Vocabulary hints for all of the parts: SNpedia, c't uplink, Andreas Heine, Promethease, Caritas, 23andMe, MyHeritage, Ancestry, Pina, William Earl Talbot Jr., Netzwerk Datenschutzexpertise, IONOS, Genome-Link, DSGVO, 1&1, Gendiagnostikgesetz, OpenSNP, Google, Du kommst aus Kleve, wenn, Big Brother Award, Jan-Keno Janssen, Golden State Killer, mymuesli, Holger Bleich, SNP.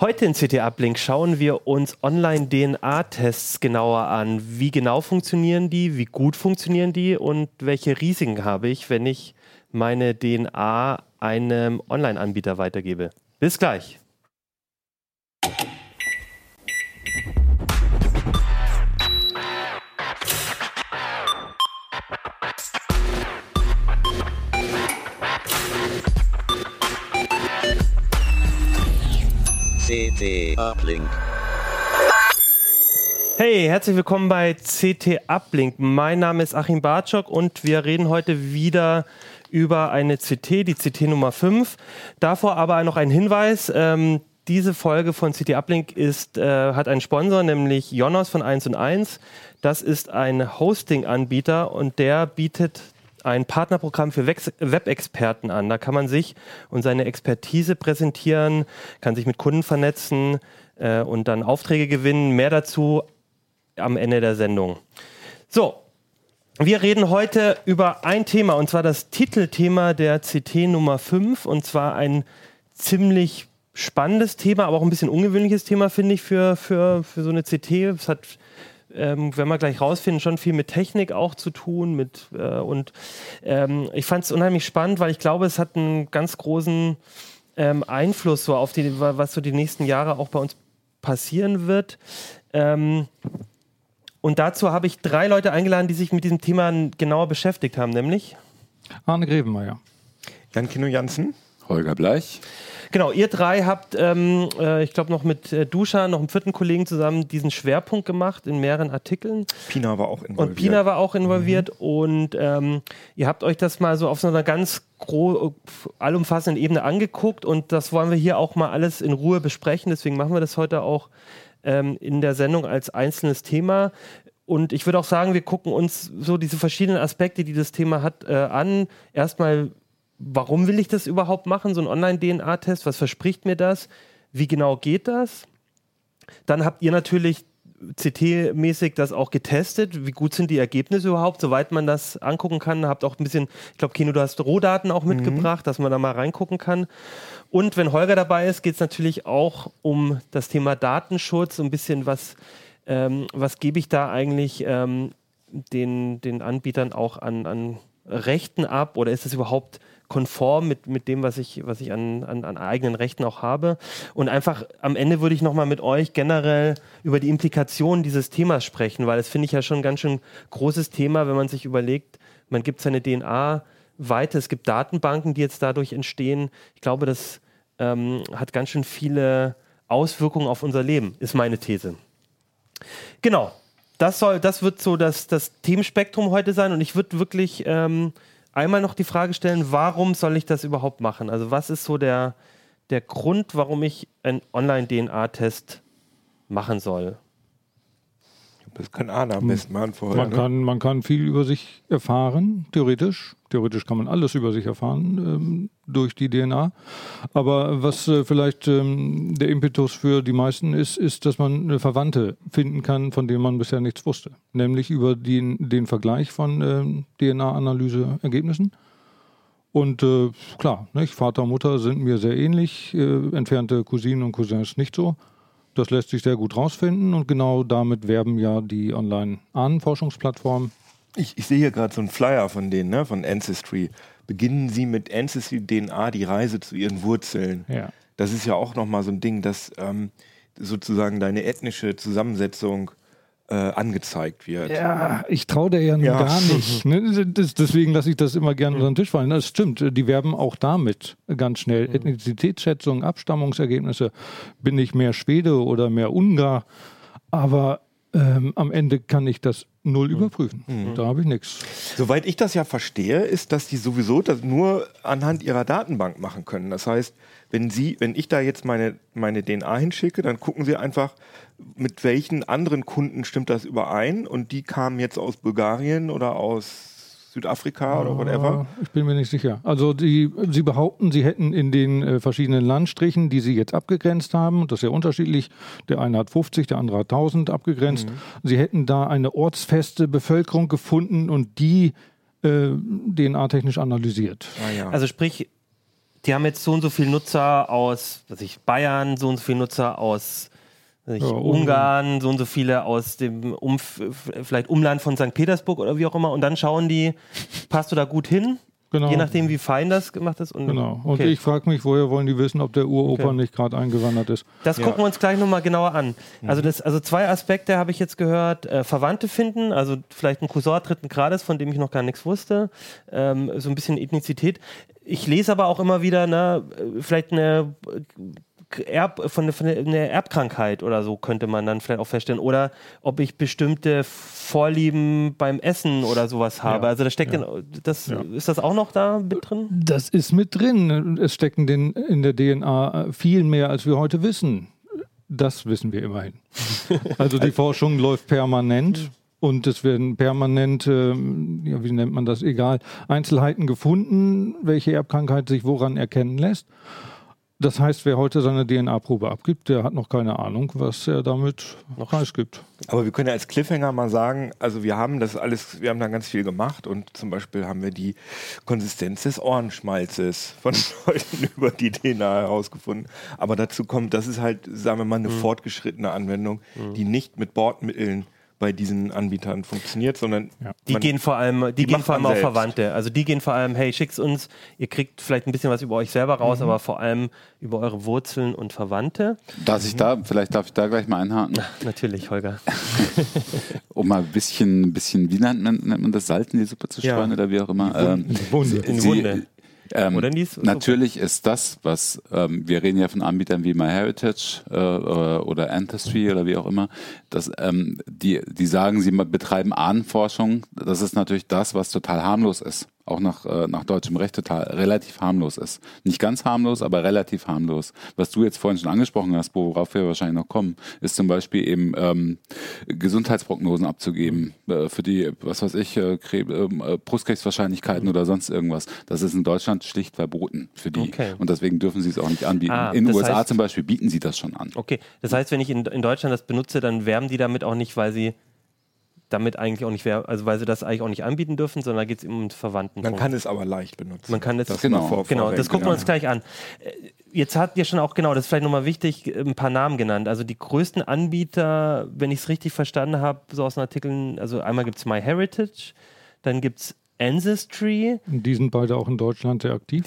Heute in c't uplink schauen wir uns Online-DNA-Tests genauer an. Wie genau funktionieren die, wie gut funktionieren die und welche Risiken habe ich, wenn ich meine DNA einem Online-Anbieter weitergebe. Bis gleich. c't uplink. Hey, herzlich willkommen bei c't uplink. Mein Name ist Achim Barczok und wir reden heute wieder über eine CT, die CT Nummer 5. Davor aber noch ein Hinweis. Diese Folge von c't uplink hat einen Sponsor, nämlich IONOS von 1&1. Das ist ein Hosting-Anbieter und der bietet ein Partnerprogramm für Webexperten an. Da kann man sich und seine Expertise präsentieren, kann sich mit Kunden vernetzen und dann Aufträge gewinnen. Mehr dazu am Ende der Sendung. So, wir reden heute über ein Thema, und zwar das Titelthema der CT Nummer 5, und zwar ein ziemlich spannendes Thema, aber auch ein bisschen ungewöhnliches Thema, finde ich, für so eine CT. Es hat wenn wir gleich rausfinden, schon viel mit Technik auch zu tun. Ich fand es unheimlich spannend, weil ich glaube, es hat einen ganz großen Einfluss so auf was so die nächsten Jahre auch bei uns passieren wird. Und dazu habe ich 3 Leute eingeladen, die sich mit diesem Thema genauer beschäftigt haben, nämlich Arne Grävemeyer, Jan-Keno Janssen, Holger Bleich. Genau, ihr 3 habt, ich glaube, noch mit Duscha, noch einem 4. Kollegen zusammen diesen Schwerpunkt gemacht in mehreren Artikeln. Pina war auch involviert. Und ihr habt euch das mal so auf so einer ganz allumfassenden Ebene angeguckt. Und das wollen wir hier auch mal alles in Ruhe besprechen. Deswegen machen wir das heute auch in der Sendung als einzelnes Thema. Und ich würde auch sagen, wir gucken uns so diese verschiedenen Aspekte, die das Thema hat, an. Erstmal, warum will ich das überhaupt machen, so einen Online-DNA-Test? Was verspricht mir das? Wie genau geht das? Dann habt ihr natürlich CT-mäßig das auch getestet. Wie gut sind die Ergebnisse überhaupt? Soweit man das angucken kann, habt auch ein bisschen, ich glaube, Keno, du hast Rohdaten auch mitgebracht, dass man da mal reingucken kann. Und wenn Holger dabei ist, geht es natürlich auch um das Thema Datenschutz. Ein bisschen, was gebe ich da eigentlich den Anbietern auch an Rechten ab? Oder ist es überhaupt konform mit dem, was ich an eigenen Rechten auch habe. Und einfach am Ende würde ich nochmal mit euch generell über die Implikationen dieses Themas sprechen, weil das finde ich ja schon ein ganz schön großes Thema, wenn man sich überlegt, man gibt seine DNA weiter, es gibt Datenbanken, die jetzt dadurch entstehen. Ich glaube, das hat ganz schön viele Auswirkungen auf unser Leben, ist meine These. Genau, das wird so das Themenspektrum heute sein, und ich würde wirklich einmal noch die Frage stellen, warum soll ich das überhaupt machen? Also was ist so der Grund, warum ich einen Online-DNA-Test machen soll? Das kann Arne am besten beantworten. Man kann viel über sich erfahren, theoretisch. Theoretisch kann man alles über sich erfahren durch die DNA. Aber was vielleicht der Impetus für die meisten ist, dass man eine Verwandte finden kann, von der man bisher nichts wusste. Nämlich über den Vergleich von DNA-Analyse-Ergebnissen. Und klar, nicht? Vater und Mutter sind mir sehr ähnlich, entfernte Cousinen und Cousins nicht so. Das lässt sich sehr gut rausfinden, und genau damit werben ja die Online-Ahnenforschungsplattformen. Ich sehe hier gerade so einen Flyer von denen, ne? Von Ancestry. Beginnen Sie mit Ancestry DNA die Reise zu Ihren Wurzeln. Ja. Das ist ja auch nochmal so ein Ding, dass sozusagen deine ethnische Zusammensetzung angezeigt wird. Ja, ich traue der ja nun gar nicht. Ne? Deswegen lasse ich das immer gerne unter den Tisch fallen. Das stimmt, die werben auch damit ganz schnell. Ethnizitätsschätzung, Abstammungsergebnisse, bin ich mehr Schwede oder mehr Ungar? Aber Am Ende kann ich das null überprüfen. Mhm. Da habe ich nichts. Soweit ich das ja verstehe, ist, dass die sowieso das nur anhand ihrer Datenbank machen können. Das heißt, wenn ich da jetzt meine DNA hinschicke, dann gucken sie einfach, mit welchen anderen Kunden stimmt das überein. Und die kamen jetzt aus Bulgarien oder aus Südafrika oder whatever? Ich bin mir nicht sicher. Also sie behaupten, sie hätten in den verschiedenen Landstrichen, die sie jetzt abgegrenzt haben, das ist ja unterschiedlich, der eine hat 50, der andere hat 1000 abgegrenzt, sie hätten da eine ortsfeste Bevölkerung gefunden und die DNA-technisch analysiert. Ah, ja. Also sprich, die haben jetzt so und so viele Nutzer aus Bayern, so und so viele Nutzer aus Ungarn, so und so viele aus dem vielleicht Umland von St. Petersburg oder wie auch immer. Und dann schauen die, passt du da gut hin? Genau. Je nachdem, wie fein das gemacht ist. Und genau. Und okay. Ich frage mich, woher wollen die wissen, ob der Uropa nicht gerade eingewandert ist? Das gucken wir uns gleich nochmal genauer an. Also zwei Aspekte habe ich jetzt gehört. Verwandte finden, also vielleicht ein Cousin dritten Grades, von dem ich noch gar nichts wusste. So ein bisschen Ethnizität. Ich lese aber auch immer wieder, vielleicht eine von einer Erbkrankheit oder so könnte man dann vielleicht auch feststellen. Oder ob ich bestimmte Vorlieben beim Essen oder sowas habe. Ja. Also da steckt ist das auch noch da mit drin? Das ist mit drin. Es stecken in der DNA viel mehr, als wir heute wissen. Das wissen wir immerhin. Also die Forschung läuft permanent. Und es werden permanent, Einzelheiten gefunden, welche Erbkrankheit sich woran erkennen lässt. Das heißt, wer heute seine DNA-Probe abgibt, der hat noch keine Ahnung, was er damit noch preisgibt. Aber wir können ja als Cliffhanger mal sagen, also wir haben da ganz viel gemacht und zum Beispiel haben wir die Konsistenz des Ohrenschmalzes von Leuten über die DNA herausgefunden. Aber dazu kommt, das ist halt, sagen wir mal, eine fortgeschrittene Anwendung, die nicht mit Bordmitteln bei diesen Anbietern funktioniert, sondern die gehen vor allem auf Verwandte. Also die gehen vor allem, hey, schickt's uns, ihr kriegt vielleicht ein bisschen was über euch selber raus, aber vor allem über eure Wurzeln und Verwandte. Darf ich da gleich mal einhaken? Natürlich, Holger. Um mal ein bisschen, wie nennt man das, Salz in die Suppe zu streuen oder wie auch immer. In die Wunde. Natürlich ist das, was wir reden ja von Anbietern wie MyHeritage oder Ancestry oder wie auch immer, dass die sagen, sie betreiben Ahnenforschung. Das ist natürlich das, was total harmlos ist, auch nach deutschem Recht total relativ harmlos ist. Nicht ganz harmlos, aber relativ harmlos. Was du jetzt vorhin schon angesprochen hast, worauf wir wahrscheinlich noch kommen, ist zum Beispiel eben Gesundheitsprognosen abzugeben für die, Brustkrebswahrscheinlichkeiten oder sonst irgendwas. Das ist in Deutschland schlicht verboten für die. Okay. Und deswegen dürfen sie es auch nicht anbieten. In den USA zum Beispiel bieten sie das schon an. Okay, das heißt, wenn ich in Deutschland das benutze, dann werben die damit auch nicht, weil sie das eigentlich auch nicht anbieten dürfen, sondern da geht es um Verwandten. Man kann es aber leicht benutzen. Das gucken wir uns gleich an. Jetzt habt ihr schon auch, das ist vielleicht nochmal wichtig, ein paar Namen genannt. Also die größten Anbieter, wenn ich es richtig verstanden habe, so aus den Artikeln, also einmal gibt es MyHeritage, dann gibt es Ancestry. Die sind beide auch in Deutschland sehr aktiv.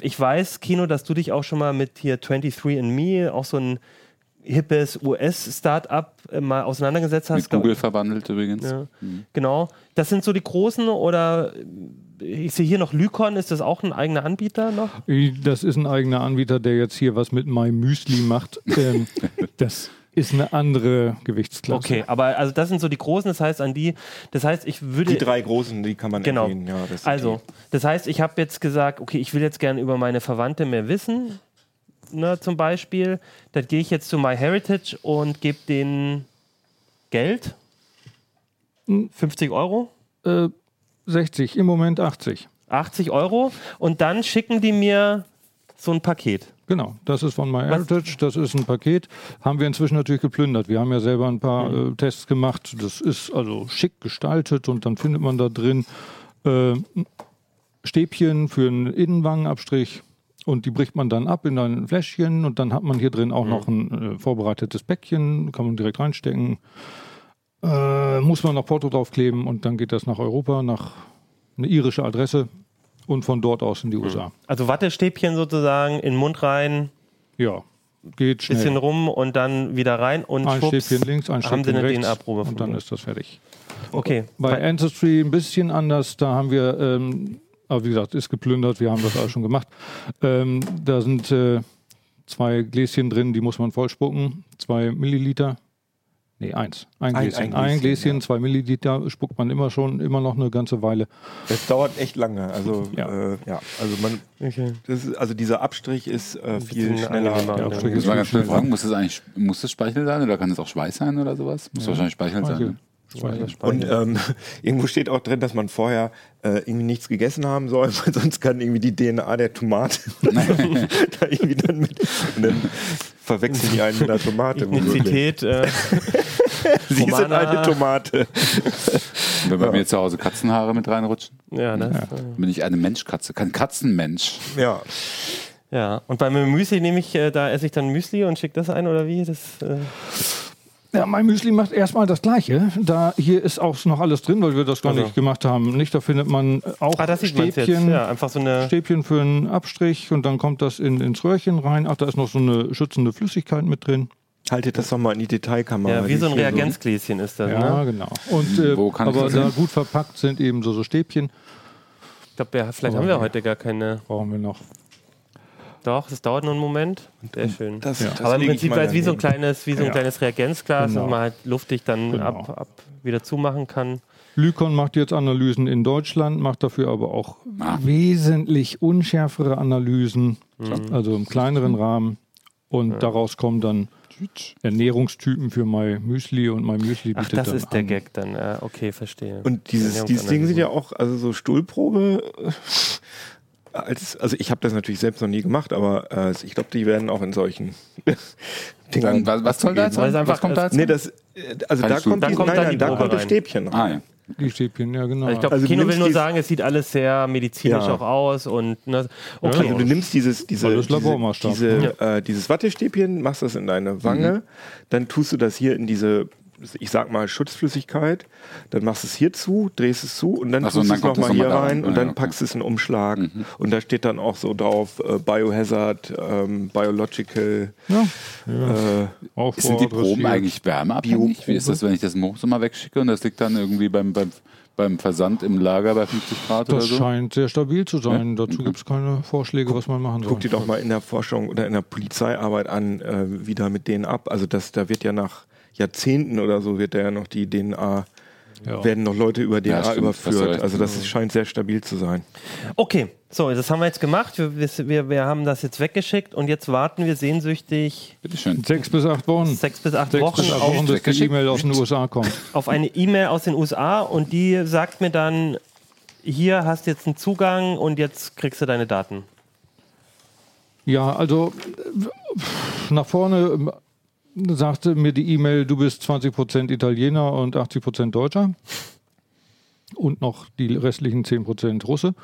Ich weiß, Kino, dass du dich auch schon mal mit hier 23andMe, auch so ein hippes US-Startup mal auseinandergesetzt hast. Mit Google verwandelt übrigens. Ja. Genau. Das sind so die großen, oder ich sehe hier noch Lykon, ist das auch ein eigener Anbieter noch? Das ist ein eigener Anbieter, der jetzt hier was mit mymuesli macht. Das ist eine andere Gewichtsklasse. Okay, aber also das sind so die großen, die drei großen, die kann man erwähnen. Ja, das heißt, ich habe jetzt gesagt, okay, ich will jetzt gerne über meine Verwandte mehr wissen. Zum Beispiel, dann gehe ich jetzt zu MyHeritage und gebe denen Geld. 50 Euro? 60, im Moment 80. 80 Euro und dann schicken die mir so ein Paket. Genau, das ist von MyHeritage, das ist ein Paket. Haben wir inzwischen natürlich geplündert. Wir haben ja selber ein paar Tests gemacht. Das ist also schick gestaltet und dann findet man da drin Stäbchen für einen Innenwangenabstrich. Und die bricht man dann ab in ein Fläschchen und dann hat man hier drin auch noch ein vorbereitetes Päckchen, kann man direkt reinstecken. Muss man noch Porto draufkleben und dann geht das nach Europa, nach eine irische Adresse und von dort aus in die USA. Also Wattestäbchen sozusagen, in den Mund rein. Ja, geht schnell. Bisschen rum und dann wieder rein und ein schwupps, Stäbchen links, ein Stäbchen rechts und dann ist das fertig. Okay. Bei Ancestry ein bisschen anders, da haben wir... aber wie gesagt, ist geplündert, wir haben das alles schon gemacht. Da sind 2 Gläschen drin, die muss man vollspucken, 2 Milliliter. Nee, eins. Ein Gläschen, 2 Milliliter spuckt man immer noch eine ganze Weile. Das dauert echt lange. Also ja. Dieser Abstrich ist viel schneller. Ich war ganz schnell fragen, muss das Speichel sein oder kann es auch Schweiß sein oder sowas? Muss wahrscheinlich Speichel sein. Ne? Und irgendwo steht auch drin, dass man vorher irgendwie nichts gegessen haben soll, weil sonst kann irgendwie die DNA der Tomate da irgendwie dann mit. Und dann verwechseln die einen mit der Tomate. Identität. Sie Romana. Sind eine Tomate. Wenn bei mir zu Hause Katzenhaare mit reinrutschen, bin ich eine Menschkatze, kein Katzenmensch. Ja. Ja. Und bei meinem Müsli nehme ich, da esse ich dann Müsli und schicke das ein oder wie? Ja, mein Müsli macht erstmal das Gleiche. Da hier ist auch noch alles drin, weil wir das gar nicht gemacht haben. Nicht, da findet man auch Stäbchen, einfach so eine Stäbchen für einen Abstrich und dann kommt das ins Röhrchen rein. Ach, da ist noch so eine schützende Flüssigkeit mit drin. Haltet das doch mal in die Detailkamera. Ja, wie so ein Reagenzgläschen ist das. Ja, genau. Und, aber da gut verpackt sind eben so Stäbchen. Ich glaube, vielleicht haben wir heute gar keine. Brauchen wir noch. Doch, das dauert nur einen Moment. Sehr schön. Das aber im Prinzip war es wie so ein kleines Reagenzglas, das man halt luftig dann wieder zumachen kann. Lykon macht jetzt Analysen in Deutschland, macht dafür aber auch wesentlich unschärfere Analysen, also im kleineren Rahmen. Und daraus kommen dann Ernährungstypen für MyMüsli und MyMüsli bietet dann. Ach, das ist der Gag dann. Okay, verstehe. Und dieses Ding sind ja auch, also so Stuhlprobe... Also ich habe das natürlich selbst noch nie gemacht, aber ich glaube, die werden auch in solchen Dingern... Was soll da jetzt? Was kommt da jetzt? Nee, da kommt das Stäbchen rein. Die Stäbchen, ja genau. Ich glaube, Kino will nur sagen, es sieht alles sehr medizinisch auch aus. Und, du nimmst dieses Wattestäbchen, machst das in deine Wange, dann tust du das hier in diese... ich sag mal Schutzflüssigkeit, dann machst es hier zu, drehst es zu und dann tust es nochmal hier rein und dann packst es in Umschlag und da steht dann auch so drauf Biohazard, Biological. Sind die Proben eigentlich wärmeabhängig? Wie ist das, wenn ich das im Hochsommer wegschicke und das liegt dann irgendwie beim Versand im Lager bei 50 Grad oder so? Das scheint sehr stabil zu sein. Ja? Dazu gibt es keine Vorschläge, was man machen soll. Guck dir doch mal in der Forschung oder in der Polizeiarbeit an, wie da mit denen ab. Also da wird ja nach Jahrzehnten oder so wird da ja noch die DNA, werden noch Leute über DNA überführt. Also das scheint sehr stabil zu sein. Okay, so, das haben wir jetzt gemacht. Wir haben das jetzt weggeschickt und jetzt warten wir sehnsüchtig 6 bis 8 Wochen. 6 bis 8 Wochen, bis die E-Mail aus den USA kommt. Auf eine E-Mail aus den USA und die sagt mir dann, hier hast jetzt einen Zugang und jetzt kriegst du deine Daten. Ja, also nach vorne... sagte mir die E-Mail, du bist 20% Italiener und 80% Deutscher und noch die restlichen 10% Russe.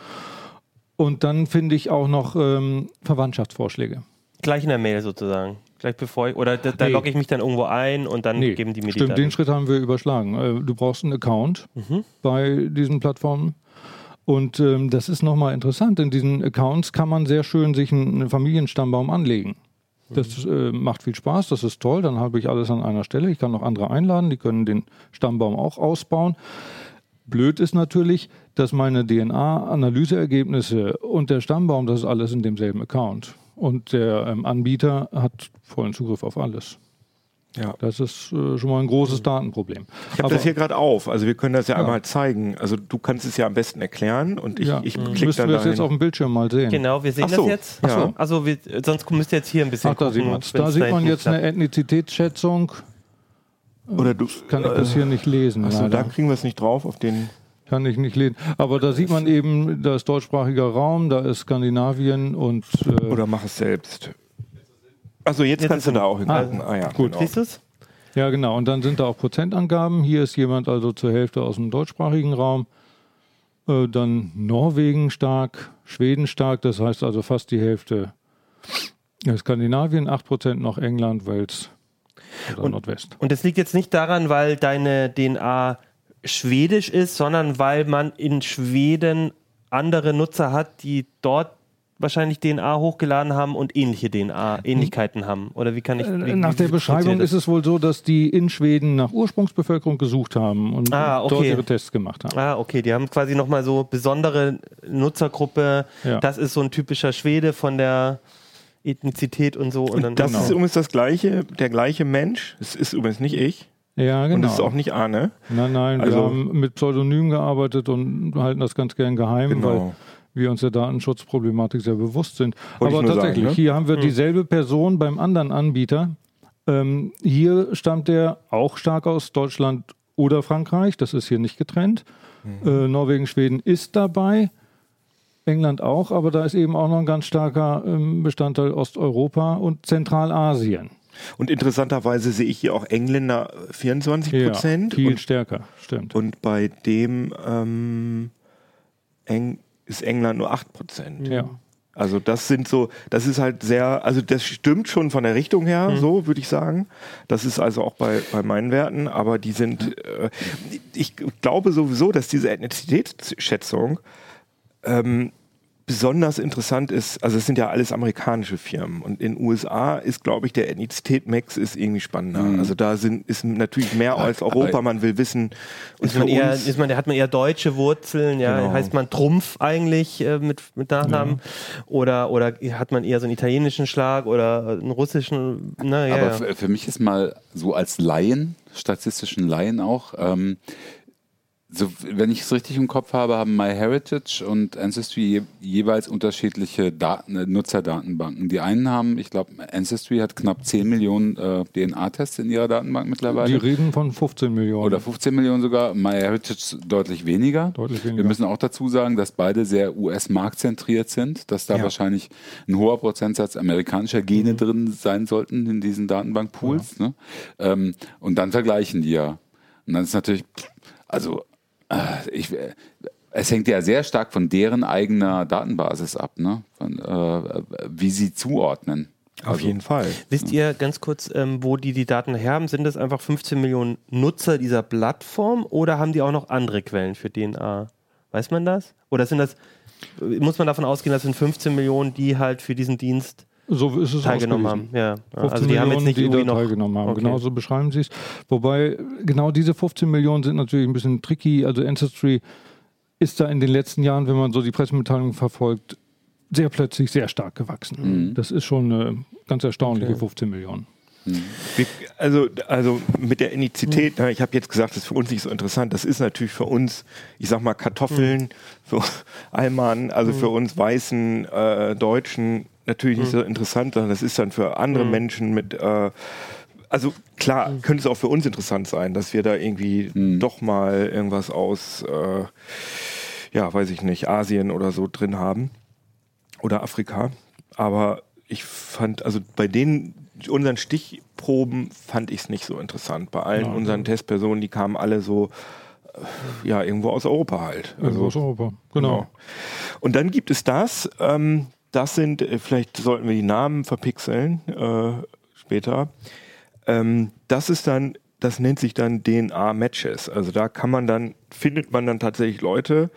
Und dann finde ich auch noch Verwandtschaftsvorschläge. Gleich in der Mail sozusagen. Gleich bevor ich, oder da logge ich mich dann irgendwo ein und dann geben die mir die Daten. Stimmt, den Schritt haben wir überschlagen. Du brauchst einen Account bei diesen Plattformen. Und das ist nochmal interessant. In diesen Accounts kann man sehr schön sich einen Familienstammbaum anlegen. Das macht viel Spaß, das ist toll, dann habe ich alles an einer Stelle. Ich kann noch andere einladen, die können den Stammbaum auch ausbauen. Blöd ist natürlich, dass meine DNA-Analyseergebnisse und der Stammbaum, das ist alles in demselben Account. Und der Anbieter hat vollen Zugriff auf alles. Ja. Das ist schon mal ein großes Datenproblem. Ich habe das hier gerade auf, also wir können das einmal zeigen. Also du kannst es ja am besten erklären und ich klicke dann da. Das jetzt auf dem Bildschirm mal sehen. Genau, wir sehen das jetzt. Ja. So. Also sonst müsst ihr jetzt hier ein bisschen gucken. Da sieht man jetzt eine Ethnizitätsschätzung. Oder du, kann ich das hier nicht lesen. Achso, da kriegen wir es nicht drauf auf den... Kann ich nicht lesen. Aber da sieht man eben, da ist deutschsprachiger Raum, da ist Skandinavien und... Oder mach es selbst. Also jetzt kannst du da auch hinhalten. Gut. Genau. Siehst du es? Ja, genau. Und dann sind da auch Prozentangaben. Hier ist jemand also zur Hälfte aus dem deutschsprachigen Raum. Dann Norwegen stark, Schweden stark, das heißt also fast die Hälfte. Skandinavien 8%, noch England, Wales oder Nordwest. Und das liegt jetzt nicht daran, weil deine DNA schwedisch ist, sondern weil man in Schweden andere Nutzer hat, die dort wahrscheinlich DNA hochgeladen haben und ähnliche DNA-Ähnlichkeiten haben. Oder wie kann ich... nach der Beschreibung ist es wohl so, dass die in Schweden nach Ursprungsbevölkerung gesucht haben und dort ihre Tests gemacht haben. Die haben quasi nochmal so besondere Nutzergruppe. Ja. Das ist so ein typischer Schwede von der Ethnizität und so. Und dann das ist übrigens der gleiche Mensch. Es ist übrigens nicht ich. Ja, genau. Und das ist auch nicht Arne. Nein, also, wir haben mit Pseudonymen gearbeitet und halten das ganz gern geheim, genau, weil wir uns der Datenschutzproblematik sehr bewusst sind. Wollte aber tatsächlich, sagen, ne? Hier haben wir dieselbe Person beim anderen Anbieter. Hier stammt er auch stark aus Deutschland oder Frankreich. Das ist hier nicht getrennt. Norwegen, Schweden ist dabei. England auch, aber da ist eben auch noch ein ganz starker Bestandteil Osteuropa und Zentralasien. Und interessanterweise sehe ich hier auch Engländer 24%. Ja, viel stärker, stimmt. Und bei dem ist England nur 8%. Ja. Also das sind so, das ist halt sehr, also das stimmt schon von der Richtung her, so würde ich sagen. Das ist also auch bei meinen Werten, aber die sind, ich glaube sowieso, dass diese Ethnizitätsschätzung besonders interessant ist, also es sind ja alles amerikanische Firmen und in den USA ist, glaube ich, der Ethnizität-Max ist irgendwie spannender. Also da ist natürlich mehr als Europa, man will wissen. Hat man eher deutsche Wurzeln, ja, genau. Heißt man Trumpf eigentlich mit Nachnamen, ja. Oder hat man eher so einen italienischen Schlag oder einen russischen, Für mich ist mal so als Laien, statistischen Laien auch, so, wenn ich es richtig im Kopf habe, haben MyHeritage und Ancestry jeweils unterschiedliche Nutzerdatenbanken. Die einen haben, ich glaube, Ancestry hat knapp 10 Millionen DNA-Tests in ihrer Datenbank mittlerweile. Die reden von 15 Millionen. Oder 15 Millionen sogar. MyHeritage deutlich weniger. Wir müssen auch dazu sagen, dass beide sehr US-marktzentriert sind, dass da wahrscheinlich ein hoher Prozentsatz amerikanischer Gene drin sein sollten in diesen Datenbankpools. Ja. Ne? Und dann vergleichen die ja. Und dann ist natürlich, es hängt ja sehr stark von deren eigener Datenbasis ab, ne? Von, wie sie zuordnen. Auf jeden Fall. Wisst ihr ganz kurz, wo die Daten herhaben? Sind das einfach 15 Millionen Nutzer dieser Plattform oder haben die auch noch andere Quellen für DNA? Weiß man das? Oder muss man davon ausgehen, dass sind 15 Millionen, die halt für diesen Dienst teilgenommen haben? Ja. Also die haben jetzt nicht irgendwie noch teilgenommen haben. Okay. Genau so beschreiben sie es. Wobei genau diese 15 Millionen sind natürlich ein bisschen tricky. Also Ancestry ist da in den letzten Jahren, wenn man so die Pressemitteilung verfolgt, sehr plötzlich sehr stark gewachsen. Mhm. Das ist schon eine ganz erstaunliche 15 Millionen. Also mit der Ethnizität, ich habe jetzt gesagt, das ist für uns nicht so interessant, das ist natürlich für uns, ich sag mal Kartoffeln, für Almanen, also für uns weißen Deutschen natürlich nicht so interessant, sondern das ist dann für andere Menschen mit, also klar, könnte es auch für uns interessant sein, dass wir da irgendwie doch mal irgendwas aus, weiß ich nicht, Asien oder so drin haben oder Afrika, aber ich fand, also bei unseren Stichproben fand ich es nicht so interessant. Bei allen unseren Testpersonen, die kamen alle so, irgendwo aus Europa halt. Also aus Europa, genau. Und dann gibt es das sind, vielleicht sollten wir die Namen verpixeln später. Das nennt sich dann DNA-Matches. Also da findet man dann tatsächlich Leute.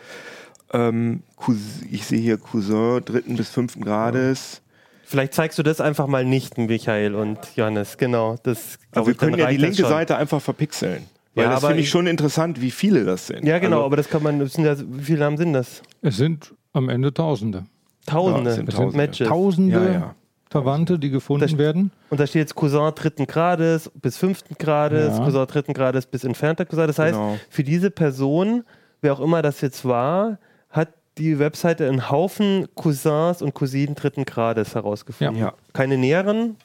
Ich sehe hier Cousin 3. bis 5. Grades. Vielleicht zeigst du das einfach mal nicht, Michael und Johannes. Genau. Das, aber wir können ja die linke Seite einfach verpixeln. Weil das finde ich schon interessant, wie viele das sind. Ja, genau, also, aber das kann man. Wie viele Namen sind das? Es sind am Ende Tausende. Tausende, ja, es sind Matches. Tausende Verwandte, die gefunden werden. Und da steht jetzt Cousin 3. Grades bis 5. Grades, Cousin 3. Grades bis entfernter Cousin. Das heißt, für diese Person, wer auch immer das jetzt war, hat die Webseite einen Haufen Cousins und Cousinen 3. Grades herausgefunden. Ja. Keine näheren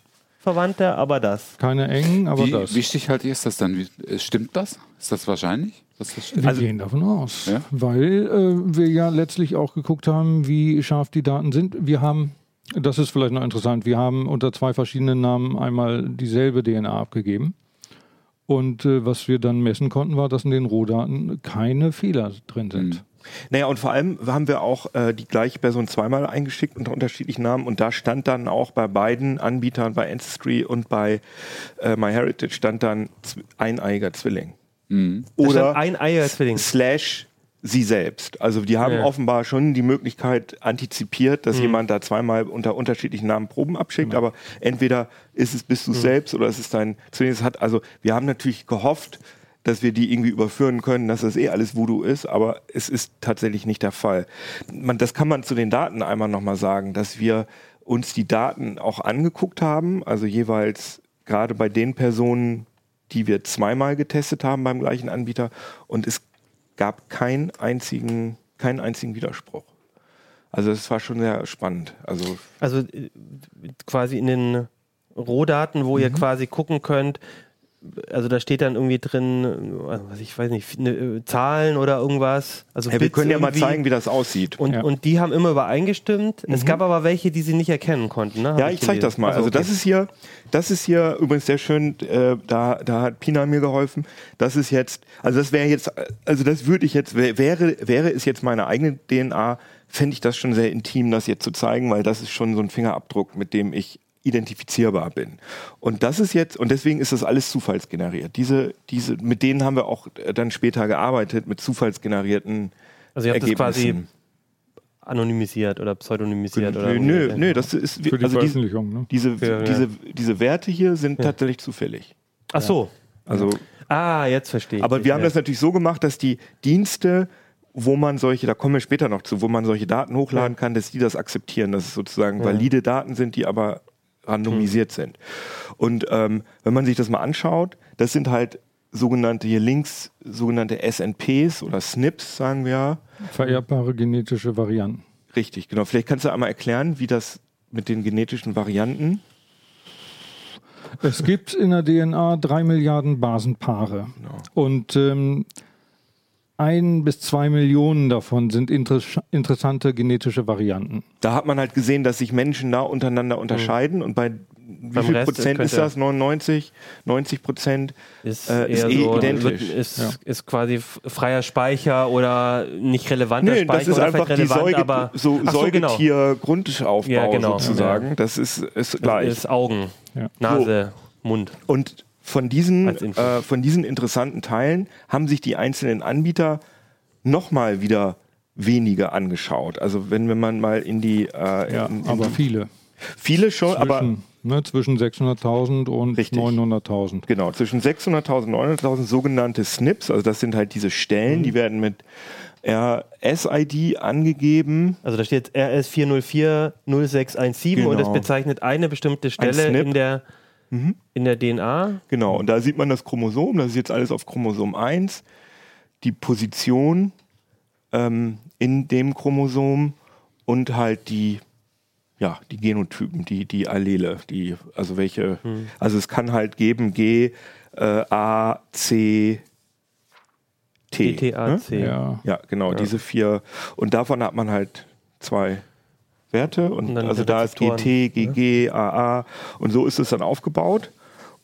Verwandte, aber das. Keine engen, aber das. Wie wichtig halt ist das dann? Stimmt das? Ist das wahrscheinlich? Wir gehen davon aus, weil wir ja letztlich auch geguckt haben, wie scharf die Daten sind. Das ist vielleicht noch interessant, wir haben unter 2 verschiedenen Namen einmal dieselbe DNA abgegeben. Und was wir dann messen konnten, war, dass in den Rohdaten keine Fehler drin sind. Naja, und vor allem haben wir auch die gleiche Person zweimal eingeschickt unter unterschiedlichen Namen und da stand dann auch bei beiden Anbietern, bei Ancestry und bei MyHeritage, stand dann eineiiger Zwilling. Mhm. Oder eineiiger Zwilling. / sie selbst. Also die haben offenbar schon die Möglichkeit antizipiert, dass jemand da zweimal unter unterschiedlichen Namen Proben abschickt, aber entweder bist du selbst oder es ist dein Zwilling. Also wir haben natürlich gehofft, dass wir die irgendwie überführen können, dass das alles Voodoo ist, aber es ist tatsächlich nicht der Fall. Das kann man zu den Daten einmal nochmal sagen, dass wir uns die Daten auch angeguckt haben, also jeweils gerade bei den Personen, die wir zweimal getestet haben beim gleichen Anbieter, und es gab keinen einzigen Widerspruch. Also es war schon sehr spannend. Also quasi in den Rohdaten, wo ihr quasi gucken könnt, also da steht dann irgendwie drin, ich weiß nicht, Zahlen oder irgendwas. Also hey, wir können ja mal zeigen, wie das aussieht. Und die haben immer übereingestimmt. Es gab aber welche, die sie nicht erkennen konnten. Ne? Ja, ich zeig das mal. Also okay. Das ist hier übrigens sehr schön, da hat Pina mir geholfen. Das ist jetzt, also das wäre jetzt, also das würde ich jetzt, wäre es jetzt meine eigene DNA, fände ich das schon sehr intim, das jetzt zu zeigen, weil das ist schon so ein Fingerabdruck, mit dem ich identifizierbar bin. Und das ist jetzt, und deswegen ist das alles zufallsgeneriert. Diese, mit denen haben wir auch dann später gearbeitet, mit zufallsgenerierten Ergebnissen. Also ihr habt das quasi anonymisiert oder pseudonymisiert? Nö, das ist für die Veröffentlichung. Diese Werte hier sind tatsächlich zufällig. Ach so. Also, jetzt verstehe ich. Aber wir haben das natürlich so gemacht, dass die Dienste, wo man solche, da kommen wir später noch zu, wo man solche Daten hochladen kann, dass die das akzeptieren, dass es sozusagen valide Daten sind, die aber randomisiert sind. Und wenn man sich das mal anschaut, das sind halt sogenannte hier links, sogenannte SNPs oder SNPs, sagen wir. Vererbbare genetische Varianten. Richtig, genau. Vielleicht kannst du einmal erklären, wie das mit den genetischen Varianten. Es gibt in der DNA 3 Milliarden Basenpaare. Genau. Und 1 bis 2 Millionen davon sind interessante genetische Varianten. Da hat man halt gesehen, dass sich Menschen da untereinander unterscheiden, und bei wie viel Rest Prozent ist das? 99? 90% ist identisch. Ist quasi freier Speicher oder nicht relevanter Speicher. Das ist oder einfach relevant, aber Säugetier-Grundaufbau sozusagen. Ja. Das ist gleich. Das ist Augen, Nase, Mund. Und Von diesen interessanten Teilen haben sich die einzelnen Anbieter nochmal wieder wenige angeschaut. Also wenn man mal in die... Viele schon, zwischen 600.000 und 900.000. Genau, zwischen 600.000 und 900.000 sogenannte SNPs. Also das sind halt diese Stellen, die werden mit RSID angegeben. Also da steht jetzt RS4040617 und das bezeichnet eine bestimmte Stelle in der DNA. Genau, und da sieht man das Chromosom, das ist jetzt alles auf Chromosom 1, die Position in dem Chromosom und halt die Genotypen, die Allele, also es kann halt geben G, A, C, T. DTAC. Ne? Ja, genau, diese 4. Und davon hat man halt 2 Werte, und also da ist GT, GG, AA, und so ist es dann aufgebaut.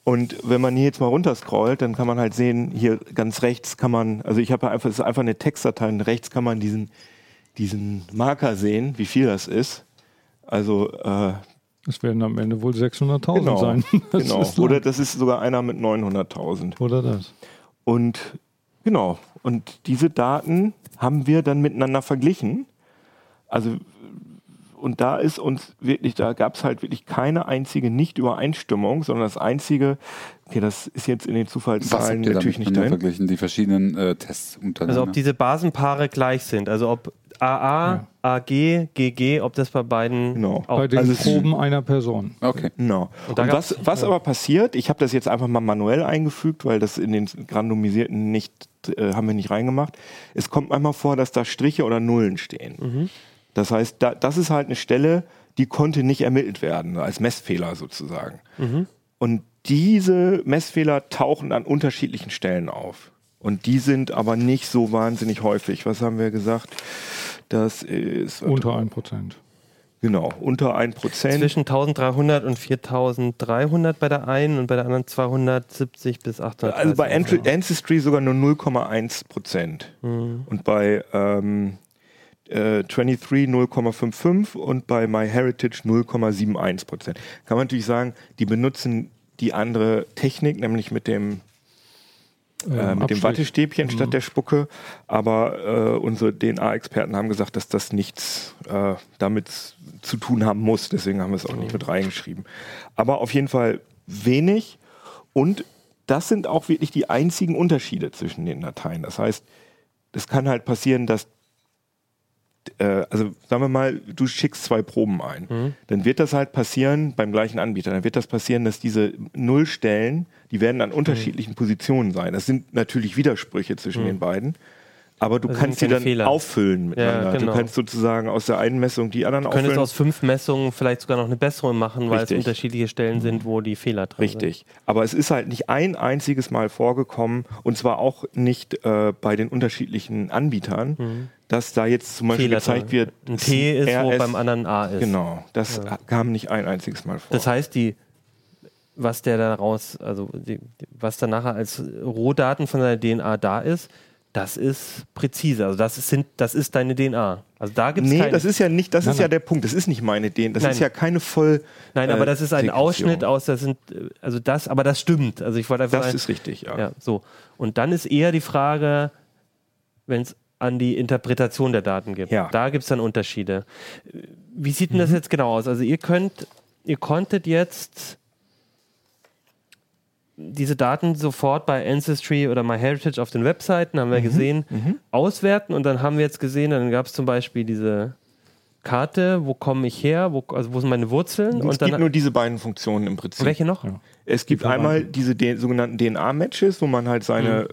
Und wenn man hier jetzt mal runterscrollt, dann kann man halt sehen, hier ganz rechts kann man, also ich habe einfach, es ist einfach eine Textdatei, und rechts kann man diesen Marker sehen, wie viel das ist. Also es werden am Ende wohl 600.000 sein. Genau. Oder das ist sogar einer mit 900.000. Oder das. Und genau, und diese Daten haben wir dann miteinander verglichen. Also und da ist uns wirklich, da gab es halt wirklich keine einzige Nicht-Übereinstimmung, sondern das einzige, okay, das ist jetzt in den Zufallszahlen natürlich nicht drin. Verglichen die verschiedenen Tests untereinander. Also ob diese Basenpaare gleich sind, also ob AA, AG, GG, ob das bei beiden auch bei den Proben einer Person. Okay. Genau. Und was aber passiert, ich habe das jetzt einfach mal manuell eingefügt, weil das in den randomisierten haben wir nicht reingemacht. Es kommt einmal vor, dass da Striche oder Nullen stehen. Das heißt, das ist halt eine Stelle, die konnte nicht ermittelt werden, als Messfehler sozusagen. Und diese Messfehler tauchen an unterschiedlichen Stellen auf. Und die sind aber nicht so wahnsinnig häufig. Was haben wir gesagt? Das ist... Unter 1%. Genau, unter 1%. Zwischen 1.300 und 4.300 bei der einen und bei der anderen 270 bis 830. Also bei Ancestry sogar nur 0,1%. Und bei... 23 0,55 und bei MyHeritage 0,71%. Kann man natürlich sagen, die benutzen die andere Technik, nämlich mit dem Wattestäbchen statt der Spucke, aber unsere DNA-Experten haben gesagt, dass das nichts damit zu tun haben muss, deswegen haben wir es auch nicht mit reingeschrieben. Aber auf jeden Fall wenig, und das sind auch wirklich die einzigen Unterschiede zwischen den Dateien. Das heißt, es kann halt passieren, dass also sagen wir mal, du schickst 2 Proben ein, dann wird das halt passieren beim gleichen Anbieter. Dann wird das passieren, dass diese Nullstellen, die werden an unterschiedlichen Positionen sein. Das sind natürlich Widersprüche zwischen den beiden, aber du kannst die dann Fehler auffüllen miteinander. Ja, genau. Du kannst sozusagen aus der einen Messung die anderen auffüllen. Du könntest aus 5 Messungen vielleicht sogar noch eine bessere machen, weil es unterschiedliche Stellen sind, wo die Fehler drin sind. Richtig. Aber es ist halt nicht ein einziges Mal vorgekommen, und zwar auch nicht bei den unterschiedlichen Anbietern, dass da jetzt zum Beispiel Fehler gezeigt wird, ein T ist, RS, wo beim anderen A ist. Genau, das kam nicht ein einziges Mal vor. Das heißt, was da nachher als Rohdaten von deiner DNA da ist, das ist präzise. Also das ist deine DNA. Also da gibt's das ist ja der Punkt. Das ist nicht meine DNA. Das ist ja keine voll. Nein, aber das ist ein Ausschnitt aus. Aber das stimmt. Also ich wollte einfach. Das ist richtig. Ja, so. Und dann ist eher die Frage, wenn es an die Interpretation der Daten gibt. Ja. Da gibt es dann Unterschiede. Wie sieht denn das jetzt genau aus? Also ihr konntet jetzt diese Daten sofort bei Ancestry oder MyHeritage auf den Webseiten, haben wir gesehen, auswerten, und dann haben wir jetzt gesehen, dann gab es zum Beispiel diese Karte, wo komme ich her, wo sind meine Wurzeln? Und es gibt nur diese beiden Funktionen im Prinzip. Welche noch? Ja. Es gibt einmal diese sogenannten DNA-Matches, wo man halt seine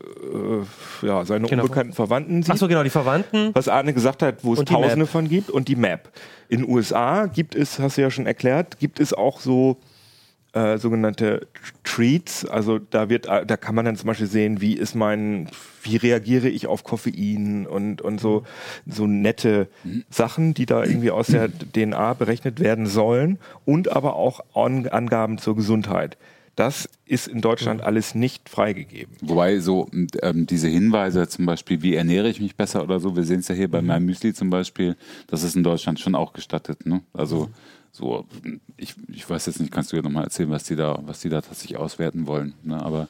unbekannten Verwandten sieht. Achso, genau, die Verwandten. Was Arne gesagt hat, wo es Tausende von gibt, und die Map. In den USA gibt es, hast du ja schon erklärt, gibt es auch so sogenannte Treats, also da kann man dann zum Beispiel sehen, wie reagiere ich auf Koffein und so nette Sachen, die da irgendwie aus der DNA berechnet werden sollen, und aber auch Angaben zur Gesundheit. Das ist in Deutschland alles nicht freigegeben. Wobei diese Hinweise zum Beispiel, wie ernähre ich mich besser oder so, wir sehen es ja hier bei meinem Müsli zum Beispiel, das ist in Deutschland schon auch gestattet, ne? Also so, ich weiß jetzt nicht, kannst du ja nochmal erzählen, was die da tatsächlich auswerten wollen. Ne? Aber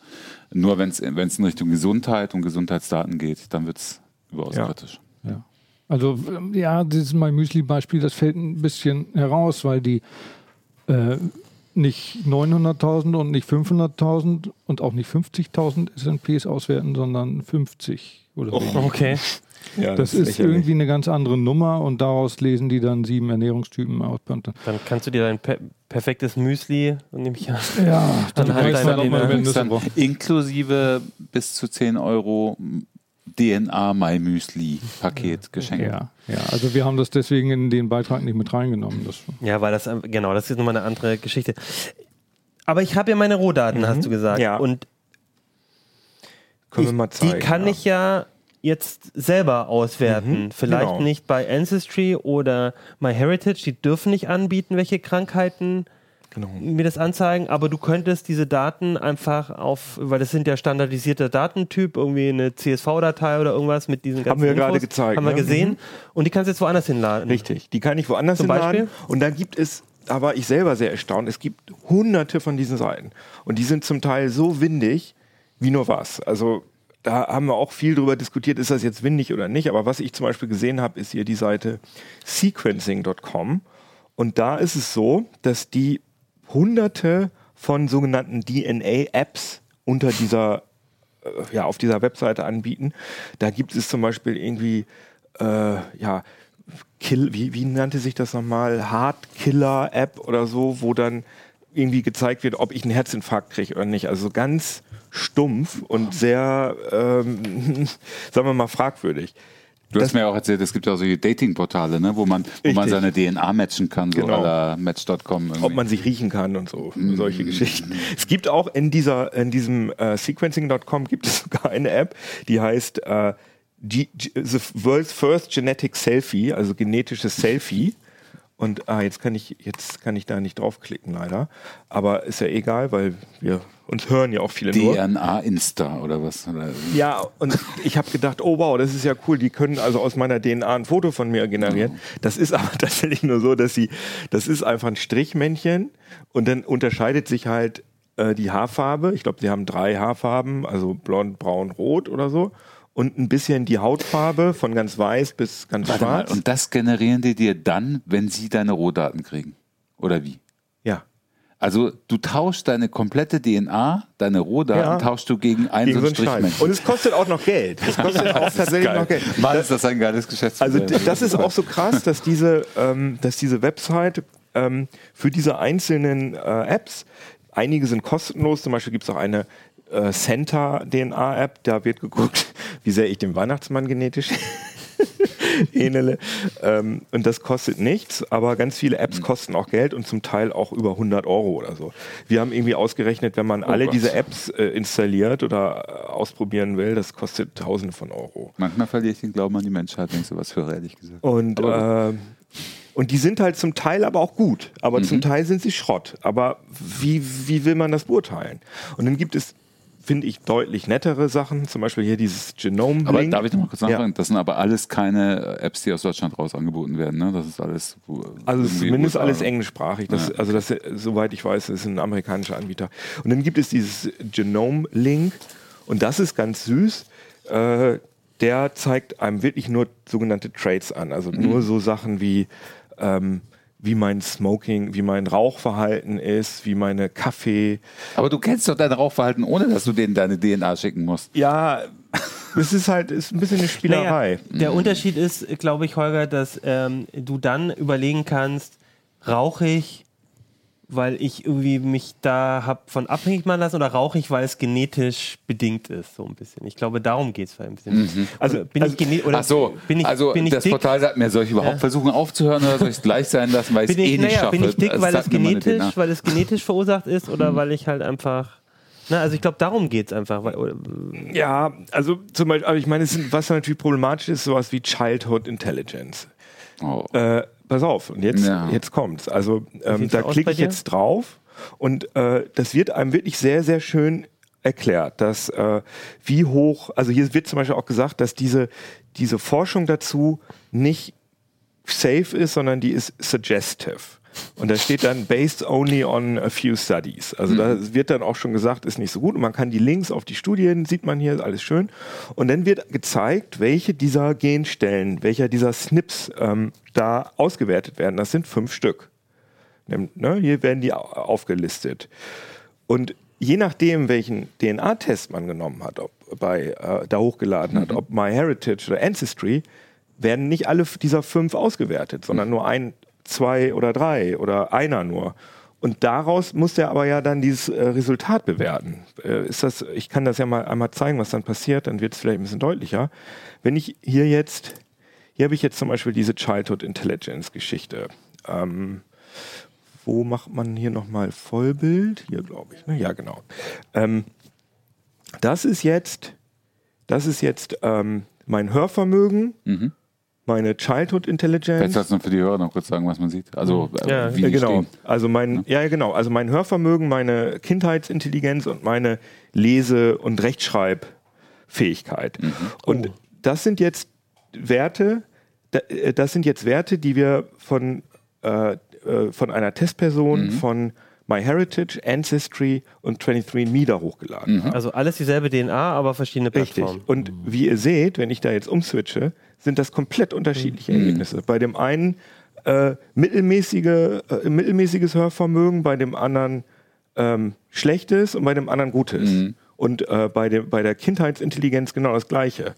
nur wenn es in Richtung Gesundheit und Gesundheitsdaten geht, dann wird es überaus kritisch. Ja. Also dieses MyMüsli-Beispiel, das fällt ein bisschen heraus, weil die nicht 900.000 und nicht 500.000 und auch nicht 50.000 SNPs auswerten, sondern 50 oder so. Okay. Ja, das ist irgendwie eine ganz andere Nummer, und daraus lesen die dann 7 Ernährungstypen aus. Dann kannst du dir dein perfektes Müsli, nehme ich an. Ja, dann inklusive bis zu 10 Euro DNA-My-Müsli-Paket geschenkt. Ja, also wir haben das deswegen in den Beitrag nicht mit reingenommen. Weil das ist nochmal eine andere Geschichte. Aber ich habe ja meine Rohdaten, hast du gesagt. Ja. Und können wir mal zeigen. Die kann ich ja jetzt selber auswerten. Vielleicht nicht bei Ancestry oder MyHeritage. Die dürfen nicht anbieten, welche Krankheiten mir das anzeigen. Aber du könntest diese Daten einfach weil das sind ja standardisierte Datentyp, irgendwie eine CSV-Datei oder irgendwas mit diesen ganzen Infos. Haben wir gerade gezeigt. Haben wir gesehen. Und die kannst du jetzt woanders hinladen. Richtig, die kann ich woanders hinladen. Und dann gibt es, da war ich selber sehr erstaunt, es gibt hunderte von diesen Seiten. Und die sind zum Teil so windig wie nur was. Also da haben wir auch viel drüber diskutiert, ist das jetzt windig oder nicht. Aber was ich zum Beispiel gesehen habe, ist hier die Seite sequencing.com. Und da ist es so, dass die hunderte von sogenannten DNA-Apps unter dieser, auf dieser Webseite anbieten. Da gibt es zum Beispiel irgendwie, wie nannte sich das nochmal? Heart-Killer-App oder so, wo dann irgendwie gezeigt wird, ob ich einen Herzinfarkt kriege oder nicht. Also ganz stumpf und sehr, sagen wir mal, fragwürdig. Du hast mir auch erzählt, es gibt ja auch solche Dating-Portale, ne, wo man seine DNA matchen kann, so à la Match.com. Irgendwie. Ob man sich riechen kann und so, solche Geschichten. Es gibt auch in diesem Sequencing.com gibt es sogar eine App, die heißt The World's First Genetic Selfie, also genetisches Selfie. Und jetzt kann ich da nicht draufklicken, leider. Aber ist ja egal, weil wir uns hören ja auch viele nur. DNA-Insta oder was? Ja, und ich habe gedacht, oh wow, das ist ja cool. Die können also aus meiner DNA ein Foto von mir generieren. Das ist aber tatsächlich nur so, das ist einfach ein Strichmännchen. Und dann unterscheidet sich halt die Haarfarbe. Ich glaube, sie haben 3 Haarfarben, also blond, braun, rot oder so. Und ein bisschen die Hautfarbe von ganz weiß bis ganz schwarz. Und das generieren die dir dann, wenn sie deine Rohdaten kriegen? Oder wie? Ja. Also du tauschst deine komplette DNA, deine Rohdaten, tauschst du gegen einen Strichmännchen. Und es kostet auch noch Geld. Es kostet auch tatsächlich noch Geld. Mann, ist das ein geiles Geschäftsmodell. Also das ist auch so krass, dass diese Website für diese einzelnen Apps, einige sind kostenlos, zum Beispiel gibt es auch eine Center-DNA-App, da wird geguckt, wie sehr ich dem Weihnachtsmann genetisch ähnele. Und das kostet nichts, aber ganz viele Apps kosten auch Geld und zum Teil auch über 100 € oder so. Wir haben irgendwie ausgerechnet, wenn man alle diese Apps installiert oder ausprobieren will, das kostet Tausende von Euro. Manchmal verliere ich den Glauben an die Menschheit, wenn ich sowas höre, ehrlich gesagt. Und die sind halt zum Teil aber auch gut, aber zum Teil sind sie Schrott. Aber wie will man das beurteilen? Und dann gibt es, finde ich, deutlich nettere Sachen, zum Beispiel hier dieses Genome-Link. Aber darf ich noch mal kurz nachfragen? Ja. Das sind aber alles keine Apps, die aus Deutschland raus angeboten werden, ne? Das ist alles... Also zumindest alles englischsprachig. Das, ja. Also das, soweit ich weiß, ist ein amerikanischer Anbieter. Und dann gibt es dieses Genome-Link und das ist ganz süß. Der zeigt einem wirklich nur sogenannte Traits an. Also nur so Sachen wie... wie mein Smoking, wie mein Rauchverhalten ist, wie meine Kaffee. Aber du kennst doch dein Rauchverhalten, ohne dass du denen deine DNA schicken musst. Ja, es ist halt ein bisschen eine Spielerei. Naja, der Unterschied ist, glaube ich, Holger, dass du dann überlegen kannst, rauche ich, weil ich irgendwie mich da hab von abhängig machen lassen, oder rauche ich, weil es genetisch bedingt ist, so ein bisschen. Ich glaube, darum geht es ein bisschen. Bin ich das dick? Portal sagt mir, soll ich überhaupt versuchen aufzuhören oder soll ich es gleich sein lassen, weil ich es nicht schaffe? Bin ich dick, weil es genetisch verursacht ist oder weil ich halt einfach... Na, also ich glaube, darum geht es einfach. Ja, also zum Beispiel, aber ich meine, was natürlich problematisch ist, sowas wie Childhood Intelligence. Oh. Pass auf, und jetzt kommt's. Also da klicke ich jetzt drauf und das wird einem wirklich sehr, sehr schön erklärt, dass wie hoch, also hier wird zum Beispiel auch gesagt, dass diese Forschung dazu nicht safe ist, sondern die ist suggestive. Und da steht dann based only on a few studies. Also da wird dann auch schon gesagt, ist nicht so gut. Und man kann die Links auf die Studien, sieht man hier, alles schön. Und dann wird gezeigt, welche dieser Genstellen, welcher dieser SNPs da ausgewertet werden. Das sind 5 Stück. Ne, hier werden die aufgelistet. Und je nachdem, welchen DNA-Test man genommen hat, da hochgeladen hat, ob MyHeritage oder Ancestry, werden nicht alle dieser 5 ausgewertet, sondern nur 1, 2 oder 3 oder einer nur. Und daraus muss der aber ja dann dieses Resultat bewerten. Ich kann das ja mal einmal zeigen, was dann passiert, dann wird es vielleicht ein bisschen deutlicher. Wenn ich hier habe ich jetzt zum Beispiel diese Childhood Intelligence Geschichte. Wo macht man hier nochmal Vollbild? Hier, glaube ich. Ne? Ja, genau. Das ist jetzt mein Hörvermögen. Meine Childhood Intelligence. Vielleicht sollst du für die Hörer noch kurz sagen, was man sieht. Also, wie die stehen. Also mein Hörvermögen, meine Kindheitsintelligenz und meine Lese- und Rechtschreibfähigkeit. Und das sind jetzt Werte, die wir von einer Testperson von MyHeritage, Ancestry und 23andMe da hochgeladen haben. Also alles dieselbe DNA, aber verschiedene Plattformen. Richtig. Und wie ihr seht, wenn ich da jetzt umswitche, sind das komplett unterschiedliche Ergebnisse. Bei dem einen mittelmäßiges Hörvermögen, bei dem anderen schlechtes und bei dem anderen gutes. Und bei der Kindheitsintelligenz genau das Gleiche.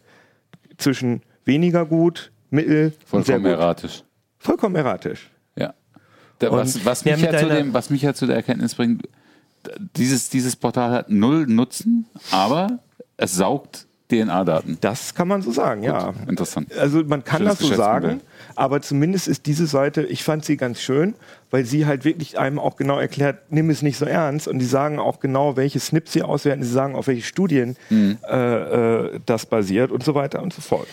Zwischen weniger gut, mittel und sehr gut. Vollkommen erratisch. Ja. Was mich ja zu der Erkenntnis bringt, dieses Portal hat null Nutzen, aber es saugt DNA-Daten. Das kann man so sagen, ja. Interessant. Also man kann das so sagen, aber zumindest ist diese Seite, ich fand sie ganz schön, weil sie halt wirklich einem auch genau erklärt, nimm es nicht so ernst, und die sagen auch genau, welche SNPs sie auswerten, sie sagen, auf welche Studien das basiert und so weiter und so fort.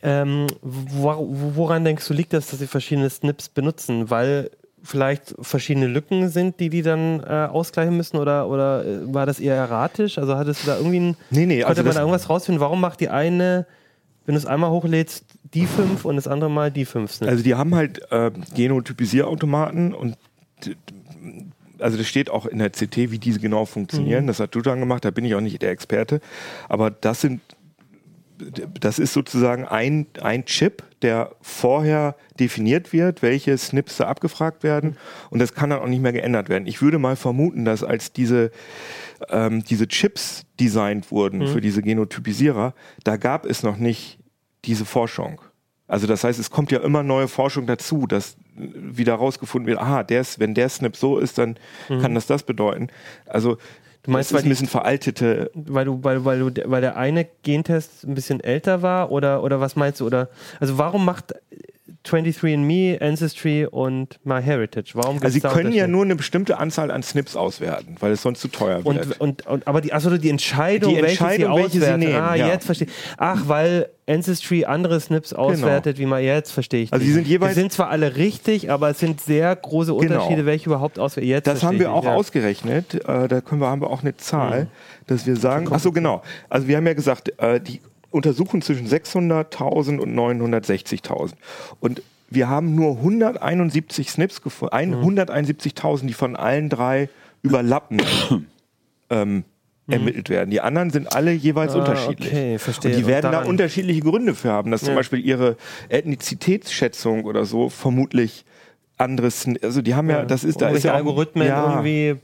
Woran denkst du, liegt das, dass sie verschiedene SNPs benutzen? Weil vielleicht verschiedene Lücken sind, die dann ausgleichen müssen, oder war das eher erratisch? Also hattest du da irgendwie konnte man da irgendwas rausfinden? Warum macht die eine, wenn du es einmal hochlädst, die 5 und das andere Mal die 5? Also die haben halt Genotypisierautomaten und also das steht auch in der CT, wie diese genau funktionieren. Das hat du dann gemacht, da bin ich auch nicht der Experte. Aber das ist sozusagen ein Chip, der vorher definiert wird, welche SNPs da abgefragt werden, und das kann dann auch nicht mehr geändert werden. Ich würde mal vermuten, dass als diese Chips designt wurden für diese Genotypisierer, da gab es noch nicht diese Forschung. Also das heißt, es kommt ja immer neue Forschung dazu, dass wieder rausgefunden wird, wenn der SNP so ist, dann kann das bedeuten. Also du meinst, das ist ein bisschen veraltete... Weil der eine Gentest ein bisschen älter war? Oder was meinst du? Oder, also warum macht 23andMe, Ancestry und MyHeritage? Sie können ja nur eine bestimmte Anzahl an SNPs auswerten, weil es sonst zu teuer wird. Die Entscheidung, welche sie nehmen. Jetzt verstehe ich. Weil Ancestry andere SNPs auswertet, wie man jetzt verstehe ich. Also die sind zwar alle richtig, aber es sind sehr große Unterschiede, welche überhaupt auswertet. Jetzt das haben wir auch ausgerechnet. Haben wir auch eine Zahl, dass wir sagen. Ach so, genau. Also wir haben ja gesagt, die untersuchen zwischen 600.000 und 960.000. Und wir haben nur 171 SNPs gefunden, 171.000, die von allen drei überlappen ermittelt werden. Die anderen sind alle jeweils unterschiedlich. Okay, verstehe. Und die werden da unterschiedliche Gründe für haben, dass zum Beispiel ihre Ethnizitätsschätzung oder so vermutlich anderes, also die haben Algorithmen irgendwie...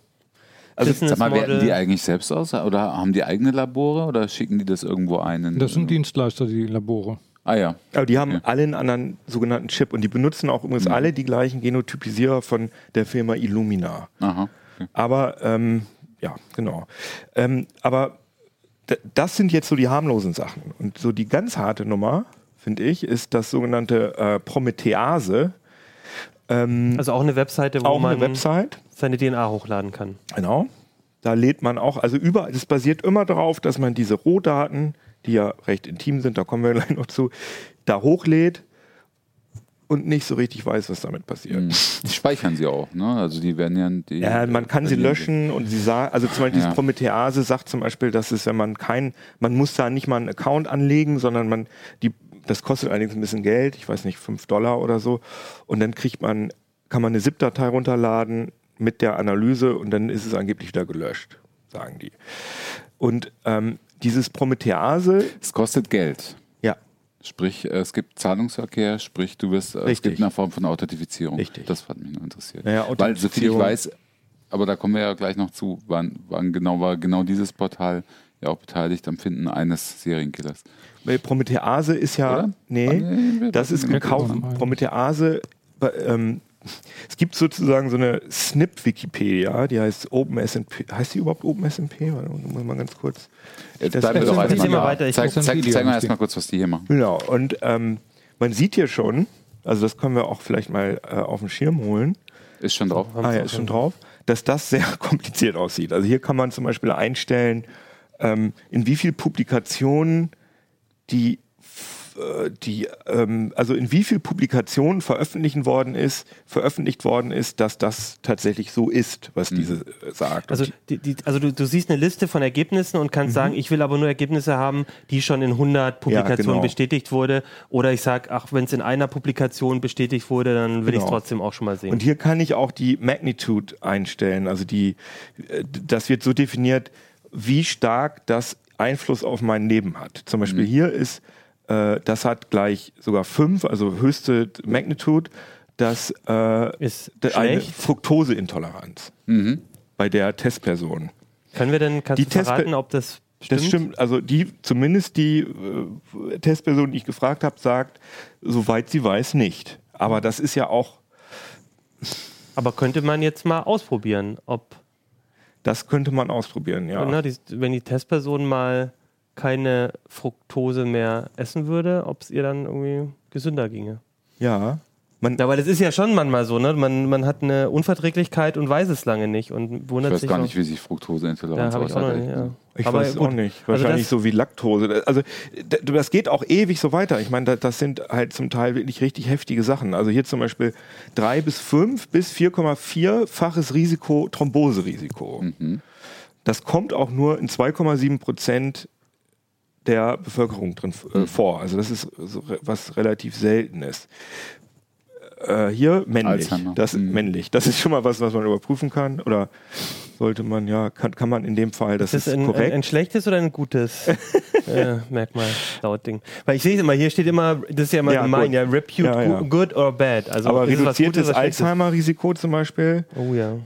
Also, sag mal, werten die eigentlich selbst aus? Oder haben die eigene Labore? Oder schicken die das irgendwo ein? Das sind Dienstleister, die Labore. Ah ja. Aber die haben alle einen anderen sogenannten Chip. Und die benutzen auch übrigens alle die gleichen Genotypisierer von der Firma Illumina. Aha. Okay. Aber, genau. Aber das sind jetzt so die harmlosen Sachen. Und so die ganz harte Nummer, finde ich, ist das sogenannte Promethease. Also auch eine Webseite, wo man seine DNA hochladen kann. Genau. Da lädt man auch, also überall, das basiert immer darauf, dass man diese Rohdaten, die ja recht intim sind, da kommen wir gleich noch zu, da hochlädt und nicht so richtig weiß, was damit passiert. Die speichern sie auch, ne? Also die werden man kann sie löschen und sie sagen, also zum Beispiel diese Promethease sagt zum Beispiel, dass es, wenn man man muss da nicht mal einen Account anlegen, sondern das kostet allerdings ein bisschen Geld, ich weiß nicht, $5 oder so. Und dann kann man eine ZIP-Datei runterladen mit der Analyse und dann ist es angeblich wieder gelöscht, sagen die. Und dieses Promethease... Es kostet Geld. Ja. Sprich, es gibt Zahlungsverkehr, sprich, es gibt eine Form von Authentifizierung. Richtig. Das hat mich nur interessiert. Naja, weil, so viel ich weiß, aber da kommen wir ja gleich noch zu, war genau dieses Portal ja auch beteiligt am Finden eines Serienkillers. Weil Promethease ist das ist gekauft. Promethease, es gibt sozusagen so eine SNP-Wikipedia, die heißt OpenSNP. Heißt die überhaupt OpenSNP? Warte, muss mal ganz kurz. Jetzt bleiben wir doch weiter. Zeig mal erstmal kurz, was die hier machen. Genau, und man sieht hier schon, also das können wir auch vielleicht mal auf den Schirm holen. Ist schon drauf. Ist schon drauf, dass das sehr kompliziert aussieht. Also hier kann man zum Beispiel einstellen, in wie vielen Publikationen in wie vielen Publikationen veröffentlicht worden ist, dass das tatsächlich so ist, was diese sagt. Also, du siehst eine Liste von Ergebnissen und kannst sagen, ich will aber nur Ergebnisse haben, die schon in 100 Publikationen bestätigt wurde. Oder ich sage, wenn es in einer Publikation bestätigt wurde, dann will ich es trotzdem auch schon mal sehen. Und hier kann ich auch die Magnitude einstellen. Also das wird so definiert, wie stark das Einfluss auf mein Leben hat. Zum Beispiel hier ist, das hat gleich sogar 5, also höchste Magnitude, das ist eine Fructoseintoleranz bei der Testperson. Kannst du verraten, ob das stimmt? Das stimmt, also zumindest die Testperson, die ich gefragt habe, sagt, soweit sie weiß, nicht. Aber das ist ja auch... Aber könnte man jetzt mal ausprobieren, Das könnte man ausprobieren, ja. Na, wenn die Testperson mal keine Fructose mehr essen würde, ob es ihr dann irgendwie gesünder ginge. Ja. Weil das ist ja schon manchmal so, ne? Man hat eine Unverträglichkeit und weiß es lange nicht und wundert sich. Ich weiß gar nicht, wie sich Fructoseintoleranz aushält. Ich weiß auch nicht. Wahrscheinlich so wie Laktose. Also das geht auch ewig so weiter. Ich meine, das sind halt zum Teil wirklich richtig heftige Sachen. Also hier zum Beispiel 3 bis 5 bis 4,4-faches Risiko, Thromboserisiko. Das kommt auch nur in 2,7% der Bevölkerung drin vor. Also das ist was relativ Seltenes. hier männlich. Das ist männlich. Das ist schon mal was, was man überprüfen kann. Oder sollte man, ja, kann man in dem Fall, das ist korrekt. Ein schlechtes oder ein gutes Merkmal, laut Ding. Weil ich sehe es immer, hier steht immer, das ist ja immer gemein, ja, repute good or bad. Also aber reduziertes Alzheimer-Risiko zum Beispiel. Oh ja.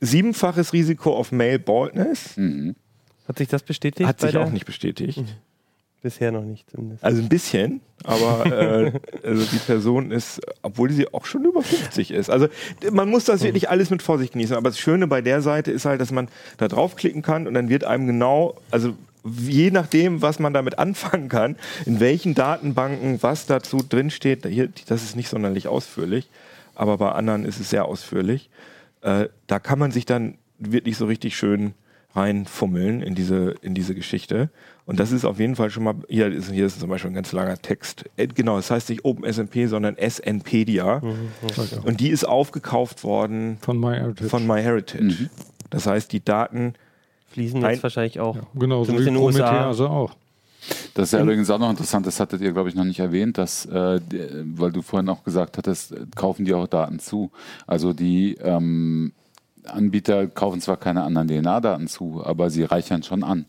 7-faches Risiko auf Male Baldness. Mhm. Hat sich das bestätigt? Hat sich auch nicht bestätigt. Mhm. Bisher noch nicht. Zumindest. Also ein bisschen, aber also die Person ist, obwohl sie auch schon über 50 ist. Also man muss das wirklich alles mit Vorsicht genießen. Aber das Schöne bei der Seite ist halt, dass man da draufklicken kann und dann wird einem genau, also je nachdem, was man damit anfangen kann, in welchen Datenbanken was dazu drinsteht, hier, das ist nicht sonderlich ausführlich, aber bei anderen ist es sehr ausführlich. Da kann man sich dann wirklich so richtig schön reinfummeln in diese Geschichte. Und das ist auf jeden Fall schon mal, hier ist zum Beispiel ein ganz langer Text. Genau, es heißt nicht OpenSNP, sondern SNpedia. Mhm. Und die ist aufgekauft worden von MyHeritage. Mhm. Das heißt, die Daten fließen jetzt wahrscheinlich auch. Ja, genau, so wie in den USA. Also auch. Das ist ja übrigens auch noch interessant, das hattet ihr, glaube ich, noch nicht erwähnt, dass, weil du vorhin auch gesagt hattest, kaufen die auch Daten zu. Also die Anbieter kaufen zwar keine anderen DNA-Daten zu, aber sie reichern schon an.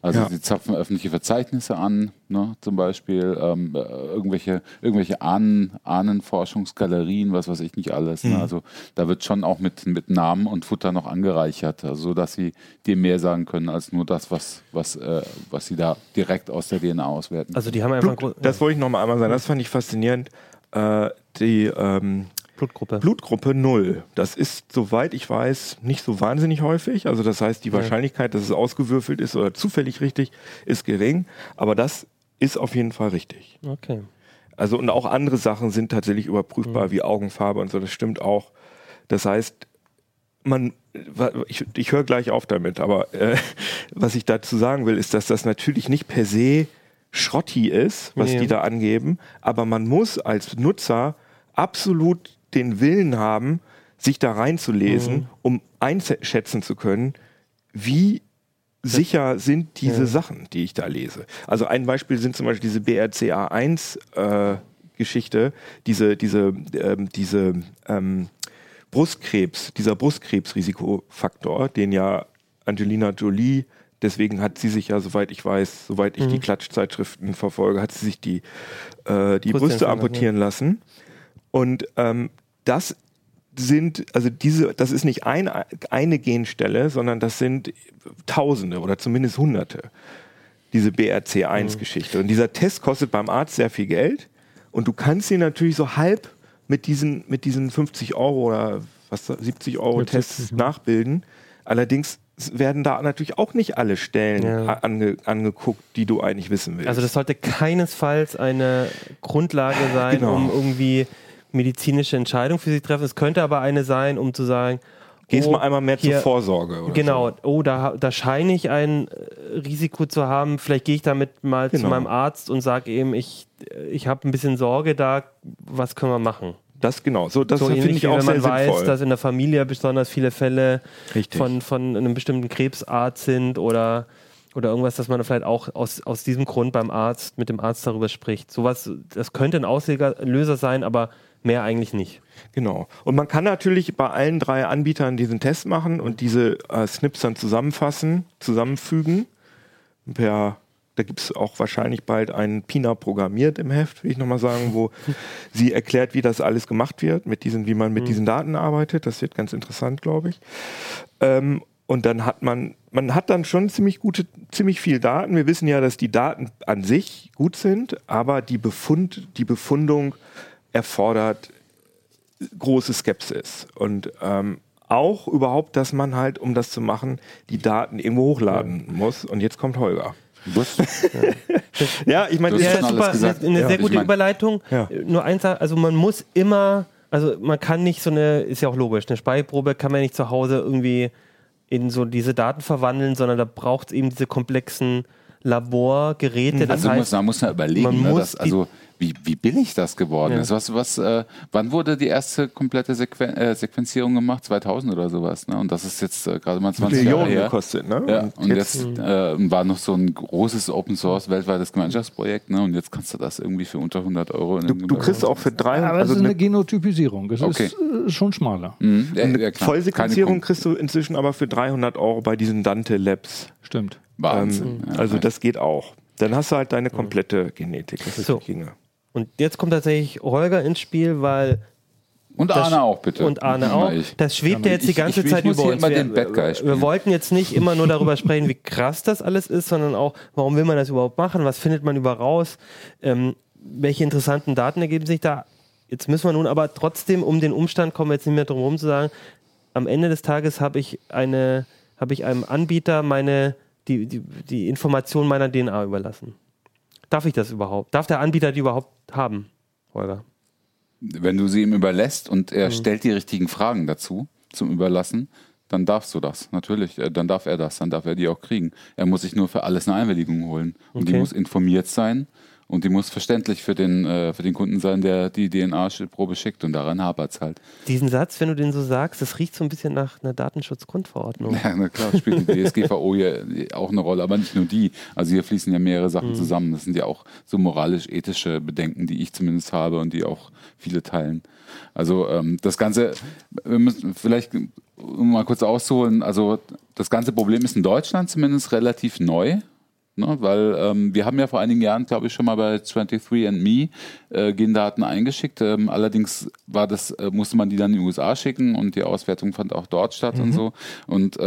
Also sie zapfen öffentliche Verzeichnisse an, ne, zum Beispiel irgendwelche Ahnenforschungsgalerien, was weiß ich nicht alles. Mhm. Ne, also da wird schon auch mit Namen und Futter noch angereichert, also sodass sie dir mehr sagen können als nur das, was sie da direkt aus der DNA auswerten. Also die haben einfach das wollte ich noch mal einmal sagen, das fand ich faszinierend. Blutgruppe 0. Das ist, soweit ich weiß, nicht so wahnsinnig häufig. Also das heißt, die Wahrscheinlichkeit, dass es ausgewürfelt ist oder zufällig richtig, ist gering. Aber das ist auf jeden Fall richtig. Okay. Also und auch andere Sachen sind tatsächlich überprüfbar, wie Augenfarbe und so. Das stimmt auch. Das heißt, ich höre gleich auf damit. Aber was ich dazu sagen will, ist, dass das natürlich nicht per se Schrotti ist, was die da angeben. Aber man muss als Nutzer absolut den Willen haben, sich da reinzulesen, um einschätzen zu können, wie sicher sind diese Sachen, die ich da lese. Also ein Beispiel sind zum Beispiel diese BRCA1-Geschichte, diese Brustkrebs, dieser Brustkrebsrisikofaktor, den ja Angelina Jolie, deswegen hat sie sich ja, soweit ich weiß, soweit ich die Klatschzeitschriften verfolge, hat sie sich die Brüste amputieren lassen. Und das ist nicht eine Genstelle, sondern das sind Tausende oder zumindest Hunderte, diese BRCA1-Geschichte. Und dieser Test kostet beim Arzt sehr viel Geld und du kannst ihn natürlich so halb mit diesen 50 € oder 70 € Tests nachbilden. Allerdings werden da natürlich auch nicht alle Stellen angeguckt, die du eigentlich wissen willst. Also das sollte keinesfalls eine Grundlage sein, um irgendwie medizinische Entscheidungen für sich treffen. Es könnte aber eine sein, um zu sagen, gehst mal einmal mehr zur Vorsorge. Oder genau, da scheine ich ein Risiko zu haben. Vielleicht gehe ich damit mal zu meinem Arzt und sage eben, ich habe ein bisschen Sorge da, was können wir machen? Das genau, das finde ich auch sehr sinnvoll. Wenn man weiß, dass in der Familie besonders viele Fälle von einem bestimmten Krebsart sind oder irgendwas, dass man vielleicht auch aus diesem Grund mit dem Arzt darüber spricht. Sowas, das könnte ein Auslöser sein, aber mehr eigentlich nicht. Genau. Und man kann natürlich bei allen drei Anbietern diesen Test machen und diese SNPs dann zusammenfügen. Da gibt es auch wahrscheinlich bald einen Pina programmiert im Heft, will ich nochmal sagen, wo sie erklärt, wie das alles gemacht wird, wie man mit diesen Daten arbeitet. Das wird ganz interessant, glaube ich. Und dann hat man hat dann schon ziemlich viel Daten. Wir wissen ja, dass die Daten an sich gut sind, aber die Befundung erfordert große Skepsis. Und auch überhaupt, dass man halt, um das zu machen, die Daten irgendwo hochladen muss. Und jetzt kommt Holger. Ja, ich meine, das ist super, eine sehr gute Überleitung. Ja. Nur eins, also man muss immer, also man kann nicht ist ja auch logisch, eine Speichelprobe kann man nicht zu Hause irgendwie in so diese Daten verwandeln, sondern da braucht es eben diese komplexen Laborgeräte. Das heißt, man muss ja überlegen. Wie billig das geworden ist. Wann wurde die erste komplette Sequenzierung gemacht? 2000 oder sowas. Ne? Und das ist jetzt gerade mal 20 Millionen Jahre her. Gekostet, ne? Ja, und jetzt war noch so ein großes Open-Source weltweites Gemeinschaftsprojekt. Ne? Und jetzt kannst du das irgendwie für unter 100 Euro... Du kriegst auch für 300... Aber es ist eine Genotypisierung. Es ist schon schmaler. Mhm. Ja, Vollsequenzierung kriegst du inzwischen aber für 300 Euro bei diesen Dante Labs. Stimmt. Wahnsinn. Also das geht auch. Dann hast du halt deine komplette Genetik. Das so. Und jetzt kommt tatsächlich Holger ins Spiel, weil... Und Arne auch, bitte. Und Arne auch. Das schwebt ja jetzt die ganze Zeit über uns. Wir wollten jetzt nicht immer nur darüber sprechen, wie krass das alles ist, sondern auch, warum will man das überhaupt machen? Was findet man über raus? Welche interessanten Daten ergeben sich da? Jetzt müssen wir nun aber trotzdem um den Umstand kommen, jetzt nicht mehr drum herum zu sagen, am Ende des Tages habe ich einem Anbieter die Information meiner DNA überlassen. Darf ich das überhaupt? Darf der Anbieter die überhaupt haben, Holger? Wenn du sie ihm überlässt und er stellt die richtigen Fragen dazu, zum Überlassen, dann darfst du das, natürlich. Dann darf er das, dann darf er die auch kriegen. Er muss sich nur für alles eine Einwilligung holen. Und die muss informiert sein und die muss verständlich für den Kunden sein, der die DNA-Probe schickt, und daran hapert es halt. Diesen Satz, wenn du den so sagst, das riecht so ein bisschen nach einer Datenschutzgrundverordnung. Ja, na klar, spielt die DSGVO hier auch eine Rolle, aber nicht nur die. Also hier fließen ja mehrere Sachen zusammen. Das sind ja auch so moralisch-ethische Bedenken, die ich zumindest habe und die auch viele teilen. Also das Ganze, wir müssen vielleicht, um mal kurz auszuholen, also das ganze Problem ist in Deutschland zumindest relativ neu. Ne, weil wir haben ja vor einigen Jahren, glaube ich, schon mal bei 23andMe Gendaten eingeschickt. Allerdings musste man die dann in die USA schicken und die Auswertung fand auch dort statt und so. Und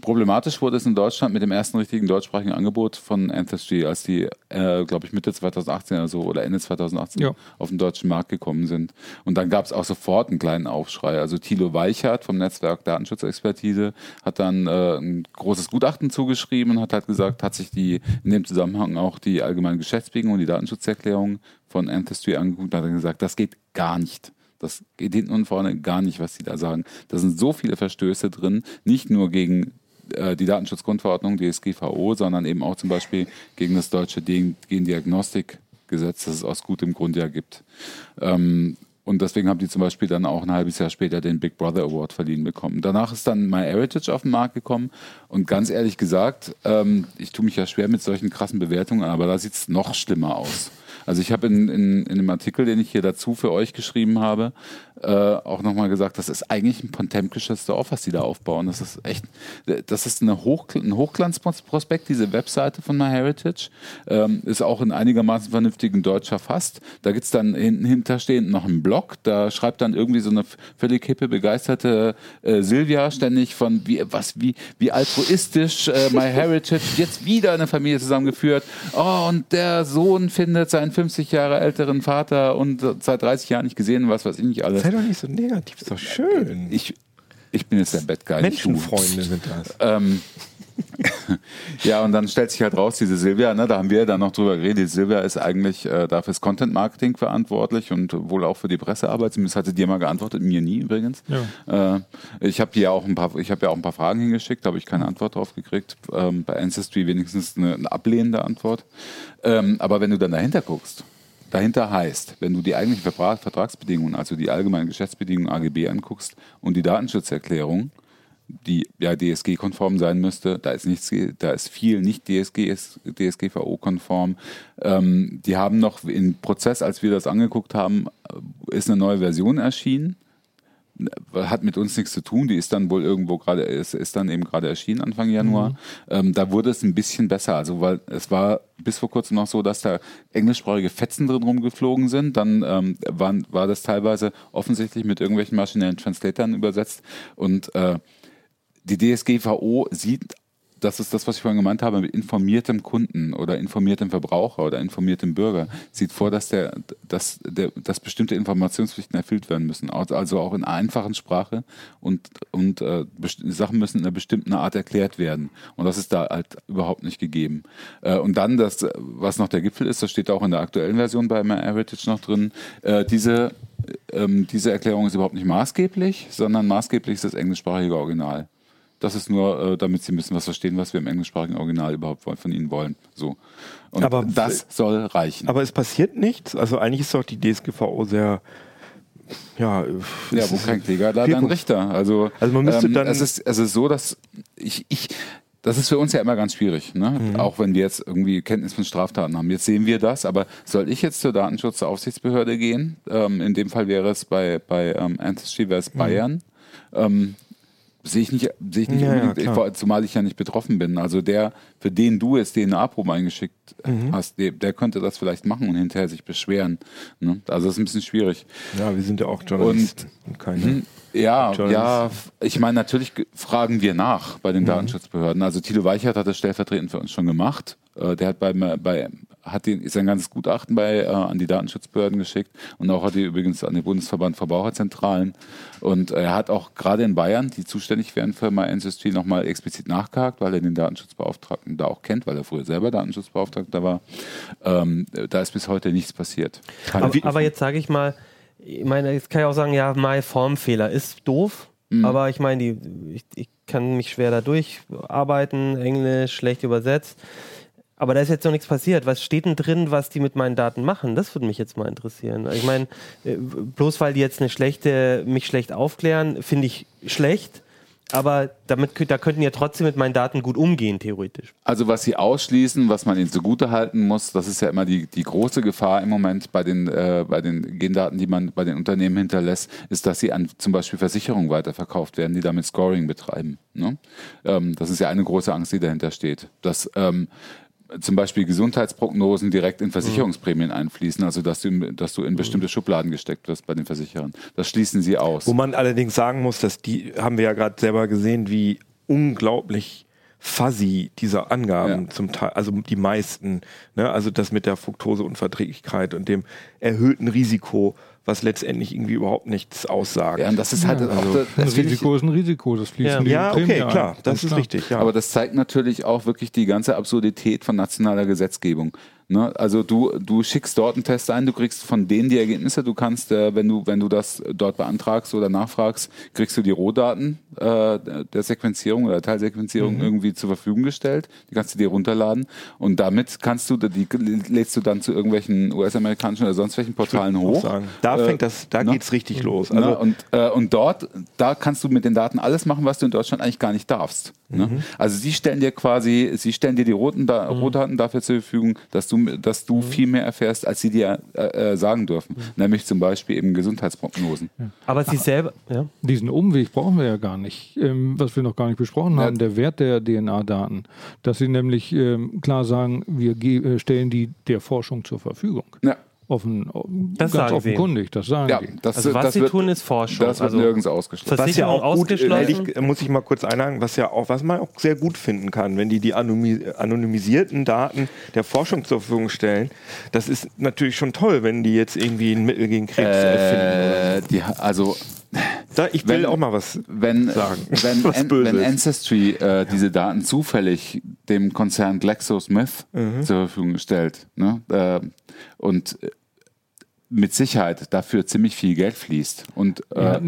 problematisch wurde es in Deutschland mit dem ersten richtigen deutschsprachigen Angebot von Ancestry, als die, glaube ich, Mitte 2018 oder so oder Ende 2018 auf den deutschen Markt gekommen sind. Und dann gab es auch sofort einen kleinen Aufschrei. Also Thilo Weichert vom Netzwerk Datenschutzexpertise hat dann ein großes Gutachten zugeschrieben und hat gesagt, hat sich in dem Zusammenhang auch die allgemeine Geschäftsbedingungen und die Datenschutzerklärung von Ancestry angeguckt und hat gesagt, das geht gar nicht. Das geht hinten und vorne gar nicht, was die da sagen. Da sind so viele Verstöße drin, nicht nur gegen die Datenschutzgrundverordnung, DSGVO, sondern eben auch zum Beispiel gegen das deutsche Gendiagnostikgesetz, das es aus gutem Grund ja gibt. Und deswegen haben die zum Beispiel dann auch ein halbes Jahr später den Big Brother Award verliehen bekommen. Danach ist dann MyHeritage auf den Markt gekommen. Und ganz ehrlich gesagt, ich tue mich ja schwer mit solchen krassen Bewertungen, aber da sieht es noch schlimmer aus. Also ich habe in dem Artikel, den ich hier dazu für euch geschrieben habe, auch nochmal gesagt, das ist eigentlich ein potemkisches Dorf, was die da aufbauen. Das ist echt, ein Hochglanzprospekt, diese Webseite von MyHeritage. Ist auch in einigermaßen vernünftigen Deutsch verfasst. Da gibt es dann hinterstehend noch einen Blog, da schreibt dann irgendwie so eine völlig hippe, begeisterte Silvia ständig von, wie altruistisch MyHeritage jetzt wieder eine Familie zusammengeführt. Oh, und der Sohn findet seinen 50 Jahre älteren Vater und seit 30 Jahren nicht gesehen, was weiß ich nicht alles. Sei doch nicht so negativ, ist doch schön. Ich bin jetzt der Bettgeil. Menschenfreunde sind das. Ja, und dann stellt sich halt raus, diese Silvia, ne, da haben wir dann noch drüber geredet, die Silvia ist eigentlich dafür das Content-Marketing verantwortlich und wohl auch für die Pressearbeit, zumindest hatte die mal geantwortet, mir nie übrigens. Ja. Ich habe ja auch ein paar Fragen hingeschickt, da habe ich keine Antwort drauf gekriegt, bei Ancestry wenigstens eine ablehnende Antwort. Aber wenn du dann dahinter guckst, dahinter heißt, wenn du die eigentlichen Vertragsbedingungen, also die allgemeinen Geschäftsbedingungen AGB anguckst und die Datenschutzerklärung, die ja DSG-konform sein müsste, da ist viel nicht DSGVO-konform. Die haben noch im Prozess, als wir das angeguckt haben, ist eine neue Version erschienen. Hat mit uns nichts zu tun, die ist dann wohl irgendwo gerade, ist dann eben gerade erschienen Anfang Januar. Da wurde es ein bisschen besser, also weil es war bis vor kurzem noch so, dass da englischsprachige Fetzen drin rumgeflogen sind, dann war das teilweise offensichtlich mit irgendwelchen maschinellen Translatoren übersetzt und die DSGVO sieht, das ist das, was ich vorhin gemeint habe, mit informiertem Kunden oder informiertem Verbraucher oder informiertem Bürger, sieht vor, dass bestimmte Informationspflichten erfüllt werden müssen. Also auch in einer einfachen Sprache und Sachen müssen in einer bestimmten Art erklärt werden. Und das ist da halt überhaupt nicht gegeben. Und dann, das, was noch der Gipfel ist, das steht auch in der aktuellen Version bei MyHeritage noch drin, diese Erklärung ist überhaupt nicht maßgeblich, sondern maßgeblich ist das englischsprachige Original. Das ist nur, damit Sie ein bisschen was verstehen, was wir im englischsprachigen Original überhaupt von Ihnen wollen. So. Und aber das soll reichen. Aber es passiert nichts. Also eigentlich ist doch die DSGVO sehr... Ja, wo kein Kläger, da dann Richter. Also man müsste dann... Es ist so, dass ich... Das ist für uns ja immer ganz schwierig, ne? Mhm. Auch wenn wir jetzt irgendwie Kenntnis von Straftaten haben. Jetzt sehen wir das, aber soll ich jetzt zur Datenschutzaufsichtsbehörde gehen? In dem Fall wäre es bei Ancestry wäre es Bayern. Sehe ich nicht unbedingt, zumal ich ja nicht betroffen bin. Also der, für den du jetzt DNA-Proben eingeschickt hast, der könnte das vielleicht machen und hinterher sich beschweren. Ne? Also das ist ein bisschen schwierig. Ja, wir sind ja auch Journalisten und keine... Ja, ich meine, natürlich fragen wir nach bei den Datenschutzbehörden. Also Thilo Weichert hat das stellvertretend für uns schon gemacht. Der hat sein ganzes Gutachten an die Datenschutzbehörden geschickt und auch hat er übrigens an den Bundesverband Verbraucherzentralen. Und er hat auch gerade in Bayern, die zuständig wären für MyAncestry, nochmal explizit nachgehakt, weil er den Datenschutzbeauftragten da auch kennt, weil er früher selber Datenschutzbeauftragter war. Da ist bis heute nichts passiert. Aber jetzt sage ich mal, ich meine, jetzt kann ich auch sagen, ja, mein Formfehler ist doof, aber ich meine, ich kann mich schwer da durcharbeiten, Englisch, schlecht übersetzt. Aber da ist jetzt noch nichts passiert. Was steht denn drin, was die mit meinen Daten machen? Das würde mich jetzt mal interessieren. Ich meine, bloß weil die jetzt mich schlecht aufklären, finde ich schlecht. Aber da könnten ja trotzdem mit meinen Daten gut umgehen, theoretisch. Also was sie ausschließen, was man ihnen zugutehalten muss, das ist ja immer die große Gefahr im Moment bei den Gendaten, die man bei den Unternehmen hinterlässt, ist, dass sie an zum Beispiel Versicherungen weiterverkauft werden, die damit Scoring betreiben. Ne? Das ist ja eine große Angst, die dahinter steht. Dass zum Beispiel Gesundheitsprognosen direkt in Versicherungsprämien einfließen, also dass du in bestimmte Schubladen gesteckt wirst bei den Versicherern. Das schließen sie aus. Wo man allerdings sagen muss, dass die, haben wir ja gerade selber gesehen, wie unglaublich fuzzy diese Angaben zum Teil, also die meisten, ne? Also das mit der Fructoseunverträglichkeit und dem erhöhten Risiko, was letztendlich irgendwie überhaupt nichts aussagt. Ja, und das ist halt auch das Risiko ist ein Risiko, das fließt in die Prämie ein. Ja, okay, klar, das ist richtig. Ja. Aber das zeigt natürlich auch wirklich die ganze Absurdität von nationaler Gesetzgebung. Ne? Also du schickst dort einen Test ein, du kriegst von denen die Ergebnisse, du kannst, wenn du das dort beantragst oder nachfragst, kriegst du die Rohdaten der Sequenzierung oder Teilsequenzierung irgendwie zur Verfügung gestellt, die kannst du dir runterladen und damit lädst du dann zu irgendwelchen US-amerikanischen oder sonst welchen Portalen hoch. Da geht's richtig los. Also und dort, da kannst du mit den Daten alles machen, was du in Deutschland eigentlich gar nicht darfst. Mhm. Ne? Also sie stellen dir die Rohdaten dafür zur Verfügung, dass du viel mehr erfährst, als sie dir sagen dürfen. Mhm. Nämlich zum Beispiel eben Gesundheitsprognosen. Ja. Aber sie selber... Ja. Diesen Umweg brauchen wir ja gar nicht. Was wir noch gar nicht besprochen haben, der Wert der DNA-Daten. Dass sie nämlich klar sagen, wir stellen die der Forschung zur Verfügung. Ja. Offenkundig, das sagen die. Was sie tun, ist Forschung. Das wird nirgends ausgeschlossen. Was ja auch gut, muss ich mal kurz einhaken, was man auch sehr gut finden kann, wenn die anonymisierten Daten der Forschung zur Verfügung stellen. Das ist natürlich schon toll, wenn die jetzt irgendwie ein Mittel gegen Krebs finden. Ich will auch mal was sagen. Wenn Ancestry diese Daten zufällig dem Konzern GlaxoSmith zur Verfügung stellt, ne? Und mit Sicherheit dafür ziemlich viel Geld fließt. Wir haben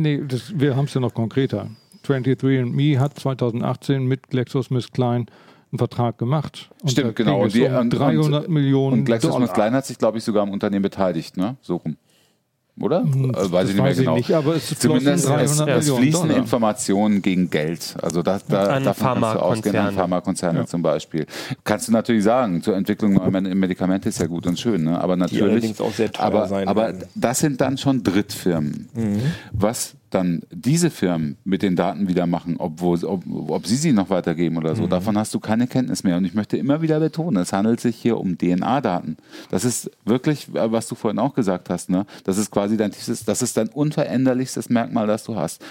es ja noch konkreter. 23andMe hat 2018 mit GlaxoSmithKline einen Vertrag gemacht. Stimmt, genau. Und um 300 Millionen Dollar. Und GlaxoSmithKline hat sich, glaube ich, sogar am Unternehmen beteiligt, ne? So rum. Oder? Weiß ich nicht mehr genau, aber es zumindest fließen Informationen gegen Geld. Also davon kannst du ausgehen, an Pharmakonzerne zum Beispiel. Kannst du natürlich sagen, zur Entwicklung neuer Medikamente ist ja gut und schön, ne? Aber natürlich, die allerdings auch sehr teuer sein. Aber das sind dann schon Drittfirmen. Mhm. Was dann diese Firmen mit den Daten wieder machen, ob sie noch weitergeben oder so, davon hast du keine Kenntnis mehr. Und ich möchte immer wieder betonen, es handelt sich hier um DNA-Daten. Das ist wirklich, was du vorhin auch gesagt hast, ne? Das ist quasi dein unveränderlichstes Merkmal, das du hast.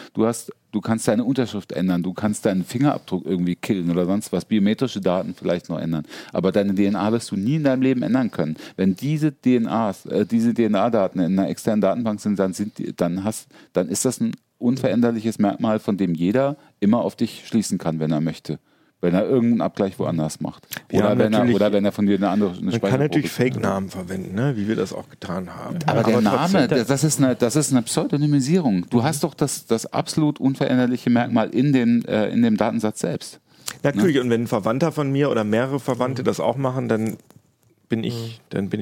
Du kannst deine Unterschrift ändern, du kannst deinen Fingerabdruck irgendwie killen oder sonst was, biometrische Daten vielleicht noch ändern, aber deine DNA wirst du nie in deinem Leben ändern können. Wenn diese DNA-Daten in einer externen Datenbank sind, dann ist das ein unveränderliches Merkmal, von dem jeder immer auf dich schließen kann, wenn er möchte. wenn er irgendeinen Abgleich woanders macht. Oder wenn er von dir eine andere eine Man kann natürlich Fake-Namen verwenden, ne? Wie wir das auch getan haben. Aber der Name, das ist eine Pseudonymisierung. Du hast doch das absolut unveränderliche Merkmal in dem Datensatz selbst. Natürlich, ne? Und wenn ein Verwandter von mir oder mehrere Verwandte das auch machen, dann bin ich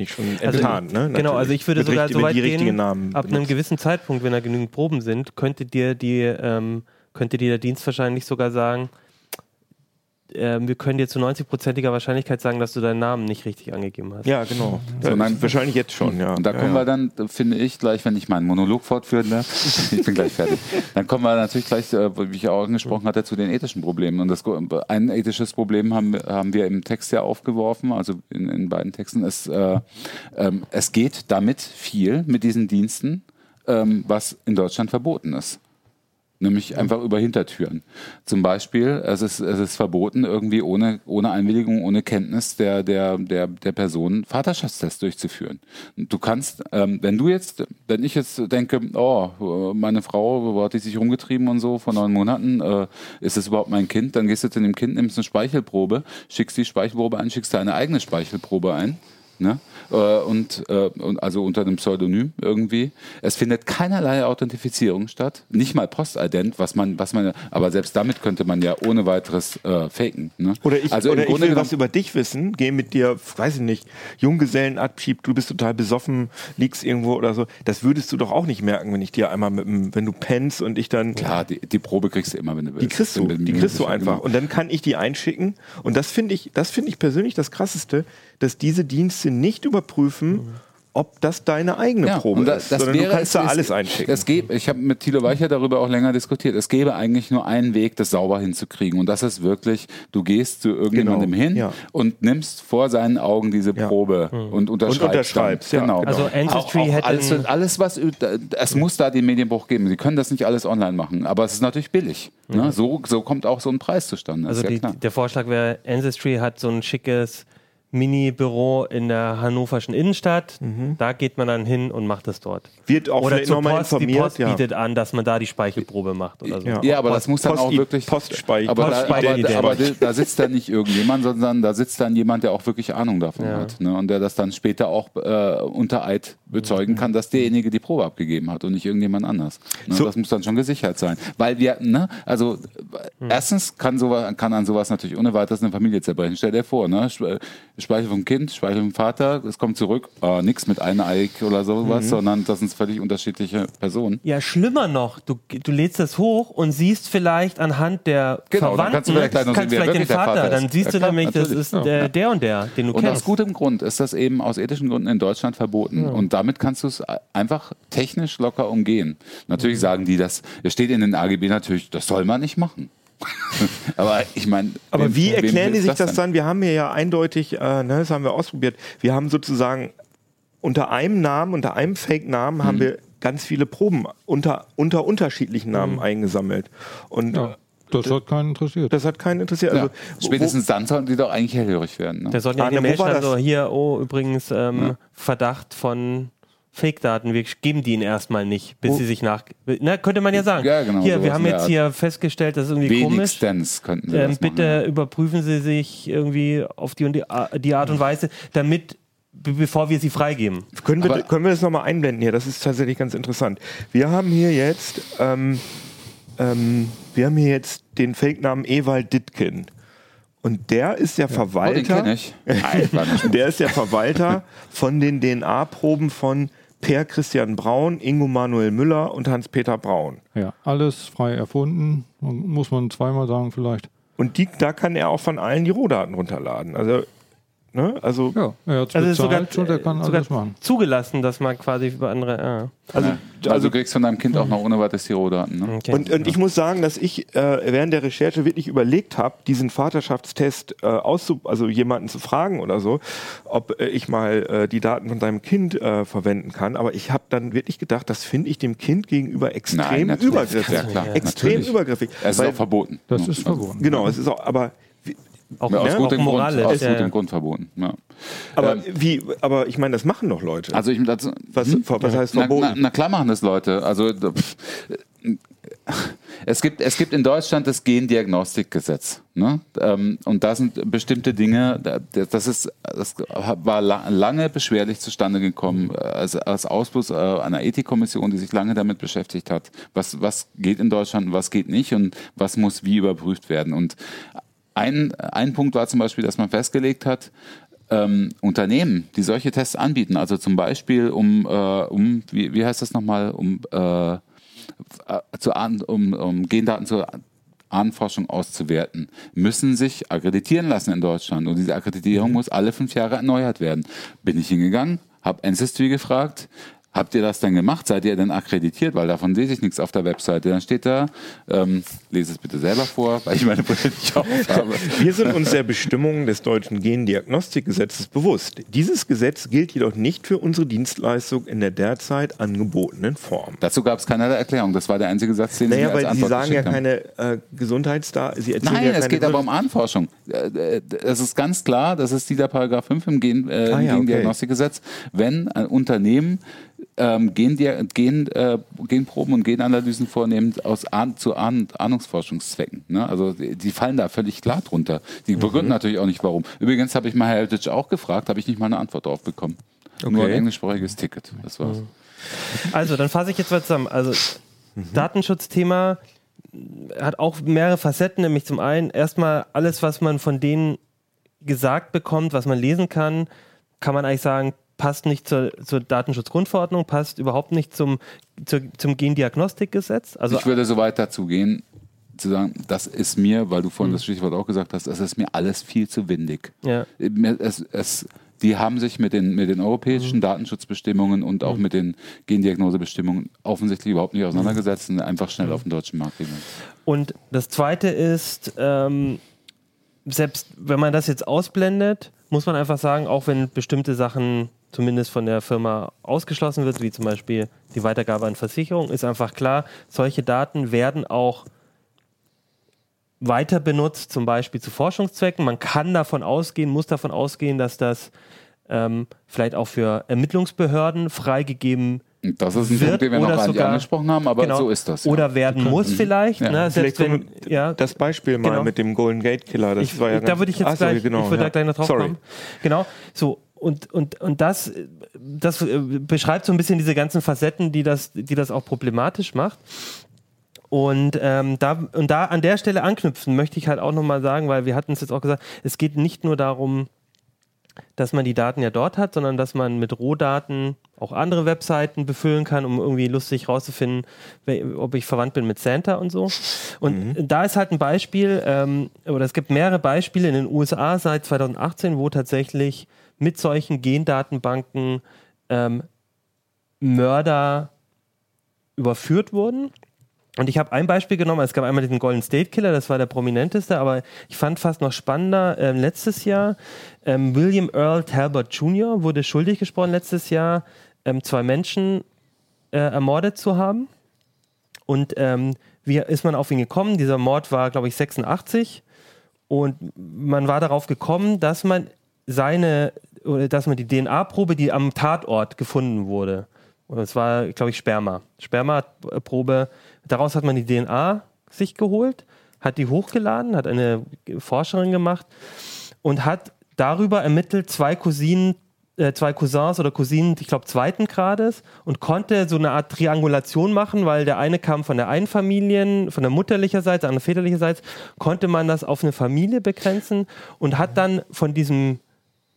schon enttarnt. Also, ne? Genau, also ich würde sogar so weit gehen, ab einem gewissen Zeitpunkt, wenn da genügend Proben sind, könnte dir der Dienst wahrscheinlich sogar sagen, wir können dir zu 90%iger Wahrscheinlichkeit sagen, dass du deinen Namen nicht richtig angegeben hast. Ja, genau. Sondern wahrscheinlich jetzt schon, ja. Und da kommen wir dann, finde ich, gleich, wenn ich meinen Monolog fortführen darf, ich bin gleich fertig, dann kommen wir natürlich gleich, wie ich auch angesprochen hatte, zu den ethischen Problemen. Und ein ethisches Problem haben wir im Text ja aufgeworfen, also in beiden Texten. Es geht damit viel, mit diesen Diensten, was in Deutschland verboten ist. Nämlich einfach über Hintertüren. Zum Beispiel, es ist verboten, irgendwie ohne Einwilligung, ohne Kenntnis der Person Vaterschaftstests durchzuführen. Du kannst, wenn ich jetzt denke, oh, meine Frau, wo hat die sich rumgetrieben und so vor 9 Monaten, ist das überhaupt mein Kind? Dann gehst du zu dem Kind, nimmst eine Speichelprobe, schickst die Speichelprobe ein, schickst deine eigene Speichelprobe ein. Ne? Und also unter einem Pseudonym irgendwie. Es findet keinerlei Authentifizierung statt, nicht mal Postident, aber selbst damit könnte man ja ohne weiteres faken. Ne? Oder ich will was über dich wissen, geh mit dir, weiß ich nicht, Junggesellenabschied, du bist total besoffen, liegst irgendwo oder so. Das würdest du doch auch nicht merken, wenn ich dir einmal wenn du pennst und ich dann... Klar, die Probe kriegst du immer, wenn du willst. Die kriegst du einfach. Und dann kann ich die einschicken. Und das finde ich persönlich das Krasseste, dass diese Dienste nicht überprüfen, ob das deine eigene Probe ist, sondern du kannst da alles einschicken. Ich habe mit Thilo Weichert darüber auch länger diskutiert. Es gäbe eigentlich nur einen Weg, das sauber hinzukriegen. Und das ist wirklich, du gehst zu irgendjemandem hin und nimmst vor seinen Augen diese Probe und unterschreibst. Also Ancestry hätte... Es muss da den Medienbruch geben. Sie können das nicht alles online machen, aber es ist natürlich billig. Ja. Ne? So kommt auch so ein Preis zustande. Also der Vorschlag wäre, Ancestry hat so ein schickes Mini-Büro in der hannoverschen Innenstadt. Mhm. Da geht man dann hin und macht das dort. Wird auch oder zur Post, informiert, die Post bietet an, dass man da die Speichelprobe macht oder so. Ja, aber das muss dann auch wirklich... Postspeichel. Aber da sitzt dann nicht irgendjemand, sondern da sitzt dann jemand, der auch wirklich Ahnung davon hat. Ne? Und der das dann später auch unter Eid bezeugen kann, dass derjenige die Probe abgegeben hat und nicht irgendjemand anders. Ne? So. Das muss dann schon gesichert sein. Weil wir, ne? Also erstens kann an sowas natürlich ohne weiteres eine Familie zerbrechen. Stell dir vor, ne? Speichel vom Kind, Speichel vom Vater, es kommt zurück, nichts mit eineig oder sowas, sondern das sind völlig unterschiedliche Personen. Ja, schlimmer noch, du lädst das hoch und siehst vielleicht anhand der Verwandten, kannst vielleicht den Vater, dann siehst du nämlich, das ist der und der, den du kennst. Und aus gutem Grund ist das eben aus ethischen Gründen in Deutschland verboten und damit kannst du es einfach technisch locker umgehen. Natürlich sagen die, das steht in den AGB natürlich, das soll man nicht machen. Aber ich meine... Aber wie erklären die sich das dann? Wir haben hier ja eindeutig, das haben wir ausprobiert, wir haben sozusagen unter einem Fake-Namen haben wir ganz viele Proben unter unterschiedlichen Namen eingesammelt. Und... Ja. Das hat keinen interessiert. Also, spätestens dann sollten die doch eigentlich hellhörig werden. Ne? Da sollten ja die Menschen also hier, übrigens, Verdacht von... Fake-Daten, wir geben die ihnen erstmal nicht, bis sie sich nach... Na, könnte man ja sagen. Ja, genau, hier, wir haben jetzt hier festgestellt, das ist irgendwie wenigstens komisch. Könnten sie das machen, bitte überprüfen Sie sich irgendwie auf die Art und Weise, damit, bevor wir sie freigeben. Können wir das nochmal einblenden hier? Das ist tatsächlich ganz interessant. Wir haben hier jetzt den Fake-Namen Ewald Dittken. Und der ist der Verwalter. Der ist der Verwalter von den DNA-Proben von Per Christian Braun, Ingo Manuel Müller und Hans-Peter Braun. Ja, alles frei erfunden, muss man zweimal sagen vielleicht. Und da kann er auch von allen die Rohdaten runterladen. Also, ne? Also, ja, er hat also sogar zugelassen, dass man quasi über andere... Also kriegst von deinem Kind auch noch ohne weiteres die Rohdaten. Ne? Okay. Und ich muss sagen, dass ich während der Recherche wirklich überlegt habe, diesen Vaterschaftstest jemanden zu fragen oder so, ob ich mal die Daten von deinem Kind verwenden kann. Aber ich habe dann wirklich gedacht, das finde ich dem Kind gegenüber extrem übergriffig. Ja, klar. Übergriffig. Es ist auch verboten. Das ist verboten. Genau, es ist auch... Aber Aus gutem Grund verboten. Ja. Aber ich meine, das machen doch Leute. Also was heißt verboten? Na klar machen das Leute. Also Es gibt in Deutschland das Gendiagnostikgesetz. Ne? Und da sind bestimmte Dinge, das war lange beschwerlich zustande gekommen, als Ausfluss einer Ethikkommission, die sich lange damit beschäftigt hat, was geht in Deutschland, was geht nicht und was muss wie überprüft werden. Und ein Punkt war zum Beispiel, dass man festgelegt hat, Unternehmen, die solche Tests anbieten, also zum Beispiel um Gendaten zur Ahnenforschung auszuwerten, müssen sich akkreditieren lassen in Deutschland. Und diese Akkreditierung muss alle 5 Jahre erneuert werden. Bin ich hingegangen, habe Ancestry gefragt, habt ihr das denn gemacht? Seid ihr denn akkreditiert? Weil davon sehe ich nichts auf der Webseite. Dann steht da, lese es bitte selber vor, weil ich meine Brille nicht aufhabe. Wir sind uns der Bestimmung des deutschen Gendiagnostikgesetzes bewusst. Dieses Gesetz gilt jedoch nicht für unsere Dienstleistung in der derzeit angebotenen Form. Dazu gab es keinerlei Erklärung. Das war der einzige Satz, den Sie als Antwort geschickt haben. Naja, weil Sie sagen ja keine Gesundheitsdaten. Es geht aber um Ahnenforschung. Das ist ganz klar, das ist dieser Paragraph 5 im Gendiagnostikgesetz. Wenn ein Unternehmen Genproben und Genanalysen vornehmen zu Ahnungsforschungszwecken. Ne? Also die fallen da völlig klar drunter. Die begründen natürlich auch nicht, warum. Übrigens habe ich MyHeritage auch gefragt, habe ich nicht mal eine Antwort drauf bekommen. Okay. Nur ein englischsprachiges Ticket. Das war's. Also, dann fasse ich jetzt mal zusammen. Also, Datenschutzthema hat auch mehrere Facetten, nämlich zum einen erstmal alles, was man von denen gesagt bekommt, was man lesen kann man eigentlich sagen, passt nicht zur Datenschutzgrundverordnung, passt überhaupt nicht zum Gendiagnostikgesetz. Also ich würde so weit dazu gehen, zu sagen, das ist mir, weil du vorhin das Stichwort auch gesagt hast, das ist mir alles viel zu windig. Ja. Die haben sich mit den europäischen Datenschutzbestimmungen und auch mit den Gendiagnosebestimmungen offensichtlich überhaupt nicht auseinandergesetzt und einfach schnell auf den deutschen Markt gegangen. Und das Zweite ist, selbst wenn man das jetzt ausblendet, muss man einfach sagen, auch wenn bestimmte Sachen zumindest von der Firma ausgeschlossen wird, wie zum Beispiel die Weitergabe an Versicherungen, ist einfach klar, solche Daten werden auch weiter benutzt, zum Beispiel zu Forschungszwecken. Man kann davon ausgehen, muss davon ausgehen, dass das vielleicht auch für Ermittlungsbehörden freigegeben wird. Das ist ein Punkt, den wir noch gar nicht angesprochen haben, aber so ist das. Ja. Oder werden muss vielleicht. Ja. Ne? Vielleicht das Beispiel mal mit dem Golden Gate Killer. Da würde ich gleich noch drauf kommen. Genau, so. Und das beschreibt so ein bisschen diese ganzen Facetten, die das auch problematisch macht. Und da an der Stelle anknüpfen möchte ich halt auch nochmal sagen, weil wir hatten es jetzt auch gesagt, es geht nicht nur darum, dass man die Daten ja dort hat, sondern dass man mit Rohdaten auch andere Webseiten befüllen kann, um irgendwie lustig rauszufinden, ob ich verwandt bin mit Santa und so. Und da ist halt ein Beispiel, oder es gibt mehrere Beispiele in den USA seit 2018, wo tatsächlich mit solchen Gendatenbanken Mörder überführt wurden. Und ich habe ein Beispiel genommen, es gab einmal diesen Golden State Killer, das war der prominenteste, aber ich fand fast noch spannender, letztes Jahr, William Earl Talbot Jr. wurde schuldig gesprochen letztes Jahr, 2 Menschen ermordet zu haben. Und wie ist man auf ihn gekommen? Dieser Mord war, glaube ich, 86. Und man war darauf gekommen, dass man die DNA-Probe, die am Tatort gefunden wurde, und es war, glaube ich, Spermaprobe. Daraus hat man die DNA sich geholt, hat die hochgeladen, hat eine Forscherin gemacht und hat darüber ermittelt zwei Cousins oder Cousinen, ich glaube, 2. Grades, und konnte so eine Art Triangulation machen, weil der eine kam von der einen Familie, von der mütterlicherseits, der andere väterlicherseits, konnte man das auf eine Familie begrenzen und hat dann von diesem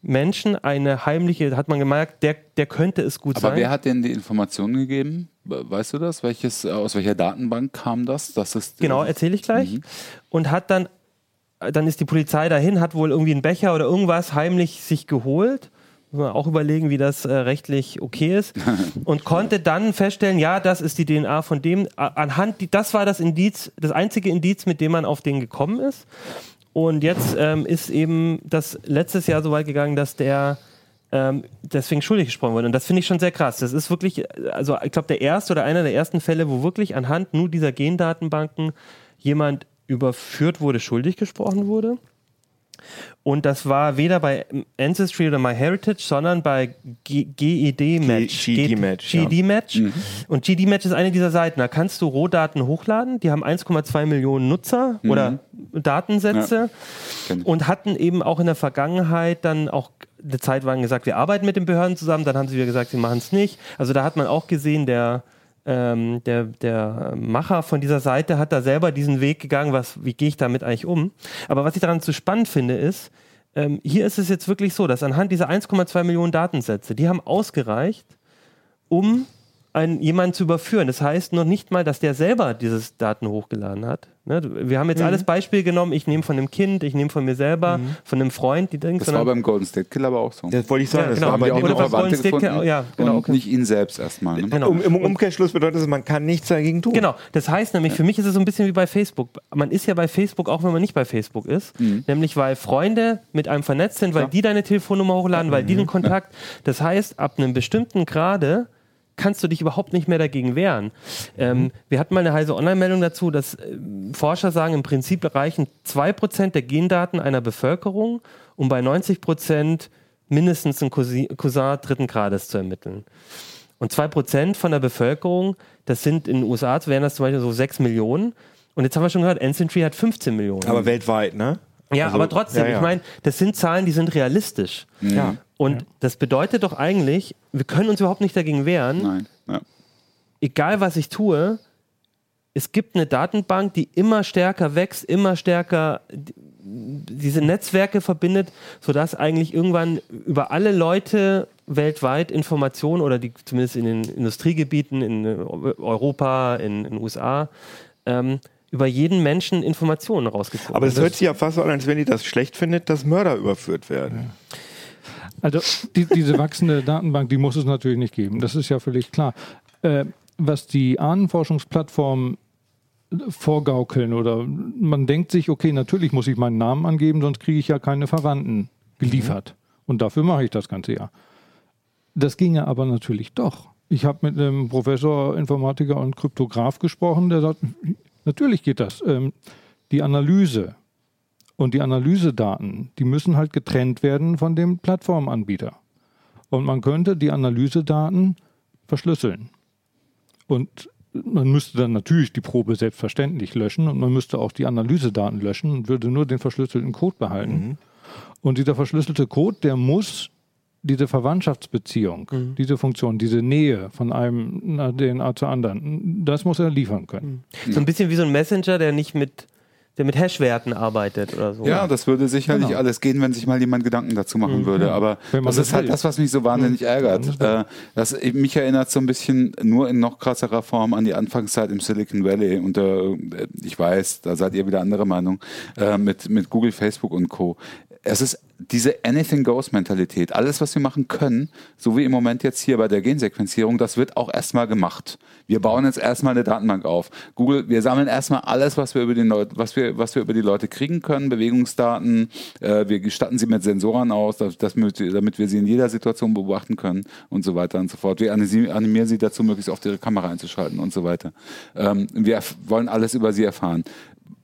Menschen eine heimliche, hat man gemerkt, der könnte es gut sein. Aber wer hat denn die Informationen gegeben? Weißt du das? Aus welcher Datenbank kam das? Genau, erzähle ich gleich. Und hat dann ist die Polizei dahin, hat wohl irgendwie einen Becher oder irgendwas heimlich sich geholt. Muss man auch überlegen, wie das rechtlich okay ist. Und konnte dann feststellen, ja, das ist die DNA von dem. Das war das Indiz, das einzige Indiz, mit dem man auf den gekommen ist. Und jetzt ist eben das letztes Jahr so weit gegangen, dass der deswegen schuldig gesprochen wurde. Und das finde ich schon sehr krass. Das ist wirklich, also ich glaube, der erste oder einer der ersten Fälle, wo wirklich anhand nur dieser Gendatenbanken jemand überführt wurde, schuldig gesprochen wurde. Und das war weder bei Ancestry oder MyHeritage, sondern bei GEDmatch. GEDmatch. Ja. Mhm. Und GEDmatch ist eine dieser Seiten. Da kannst du Rohdaten hochladen. Die haben 1,2 Millionen Nutzer oder Datensätze und hatten eben auch in der Vergangenheit dann auch eine Zeit lang gesagt, wir arbeiten mit den Behörden zusammen. Dann haben sie wieder gesagt, sie machen es nicht. Also da hat man auch gesehen, der Macher von dieser Seite hat da selber diesen Weg gegangen, wie gehe ich damit eigentlich um? Aber was ich daran zu spannend finde ist, hier ist es jetzt wirklich so, dass anhand dieser 1,2 Millionen Datensätze, die haben ausgereicht, um jemanden zu überführen. Das heißt noch nicht mal, dass der selber diese Daten hochgeladen hat. Ne? Wir haben jetzt alles Beispiel genommen, ich nehme von einem Kind, ich nehme von mir selber, von einem Freund. Das war beim Golden State Killer aber auch so. Das wollte ich sagen. Ja, genau. Das haben wir auch Verwandte gefunden und nicht ihn selbst erstmal. Ne? Genau. Im Umkehrschluss bedeutet es, man kann nichts dagegen tun. Genau, das heißt nämlich, für mich ist es so ein bisschen wie bei Facebook. Man ist ja bei Facebook, auch wenn man nicht bei Facebook ist. Mhm. Nämlich, weil Freunde mit einem vernetzt sind, weil die deine Telefonnummer hochladen, weil die den Kontakt. Das heißt, ab einem bestimmten Grade kannst du dich überhaupt nicht mehr dagegen wehren. Wir hatten mal eine heiße Online-Meldung dazu, dass Forscher sagen, im Prinzip reichen 2% der Gendaten einer Bevölkerung, um bei 90% mindestens einen Cousin dritten Grades zu ermitteln. Und 2% von der Bevölkerung, das sind in den USA, wären das zum Beispiel so 6 Millionen. Und jetzt haben wir schon gehört, Ancestry hat 15 Millionen. Aber weltweit, ne? Ja, also, aber trotzdem, ich meine, das sind Zahlen, die sind realistisch. Ja. Und das bedeutet doch eigentlich, wir können uns überhaupt nicht dagegen wehren. Nein. Ja. Egal, was ich tue, es gibt eine Datenbank, die immer stärker wächst, immer stärker diese Netzwerke verbindet, sodass eigentlich irgendwann über alle Leute weltweit Informationen oder die zumindest in den Industriegebieten, in Europa, in den USA, über jeden Menschen Informationen rausgezogen. Aber es hört sich ja fast so an, als wenn ihr das schlecht findet, dass Mörder überführt werden. Ja. Also diese wachsende Datenbank, die muss es natürlich nicht geben. Das ist ja völlig klar. Was die Ahnenforschungsplattformen vorgaukeln oder man denkt sich, okay, natürlich muss ich meinen Namen angeben, sonst kriege ich ja keine Verwandten geliefert. Und dafür mache ich das ganze Jahr. Das ginge aber natürlich doch. Ich habe mit einem Professor, Informatiker und Kryptograf gesprochen, der sagt, natürlich geht das. Die Analyse. Und die Analysedaten, die müssen halt getrennt werden von dem Plattformanbieter. Und man könnte die Analysedaten verschlüsseln. Und man müsste dann natürlich die Probe selbstverständlich löschen und man müsste auch die Analysedaten löschen und würde nur den verschlüsselten Code behalten. Und dieser verschlüsselte Code, der muss diese Verwandtschaftsbeziehung, diese Funktion, diese Nähe von einem DNA zur anderen, das muss er liefern können. So ein bisschen wie so ein Messenger, der mit Hashwerten arbeitet oder so. Ja, das würde sicherlich alles gehen, wenn sich mal jemand Gedanken dazu machen würde. Aber das ist halt das, was mich so wahnsinnig ärgert. Mich erinnert so ein bisschen nur in noch krasserer Form an die Anfangszeit im Silicon Valley. Und ich weiß, da seid ihr wieder anderer Meinung, mit Google, Facebook und Co. Es ist diese Anything-Goes-Mentalität. Alles, was wir machen können, so wie im Moment jetzt hier bei der Gensequenzierung, das wird auch erstmal gemacht. Wir bauen jetzt erstmal eine Datenbank auf. Google, wir sammeln erstmal alles, was wir über die Leute kriegen können, Bewegungsdaten, wir gestatten sie mit Sensoren aus, damit wir sie in jeder Situation beobachten können und so weiter und so fort. Wir animieren sie dazu, möglichst oft ihre Kamera einzuschalten und so weiter. Wir wollen alles über sie erfahren.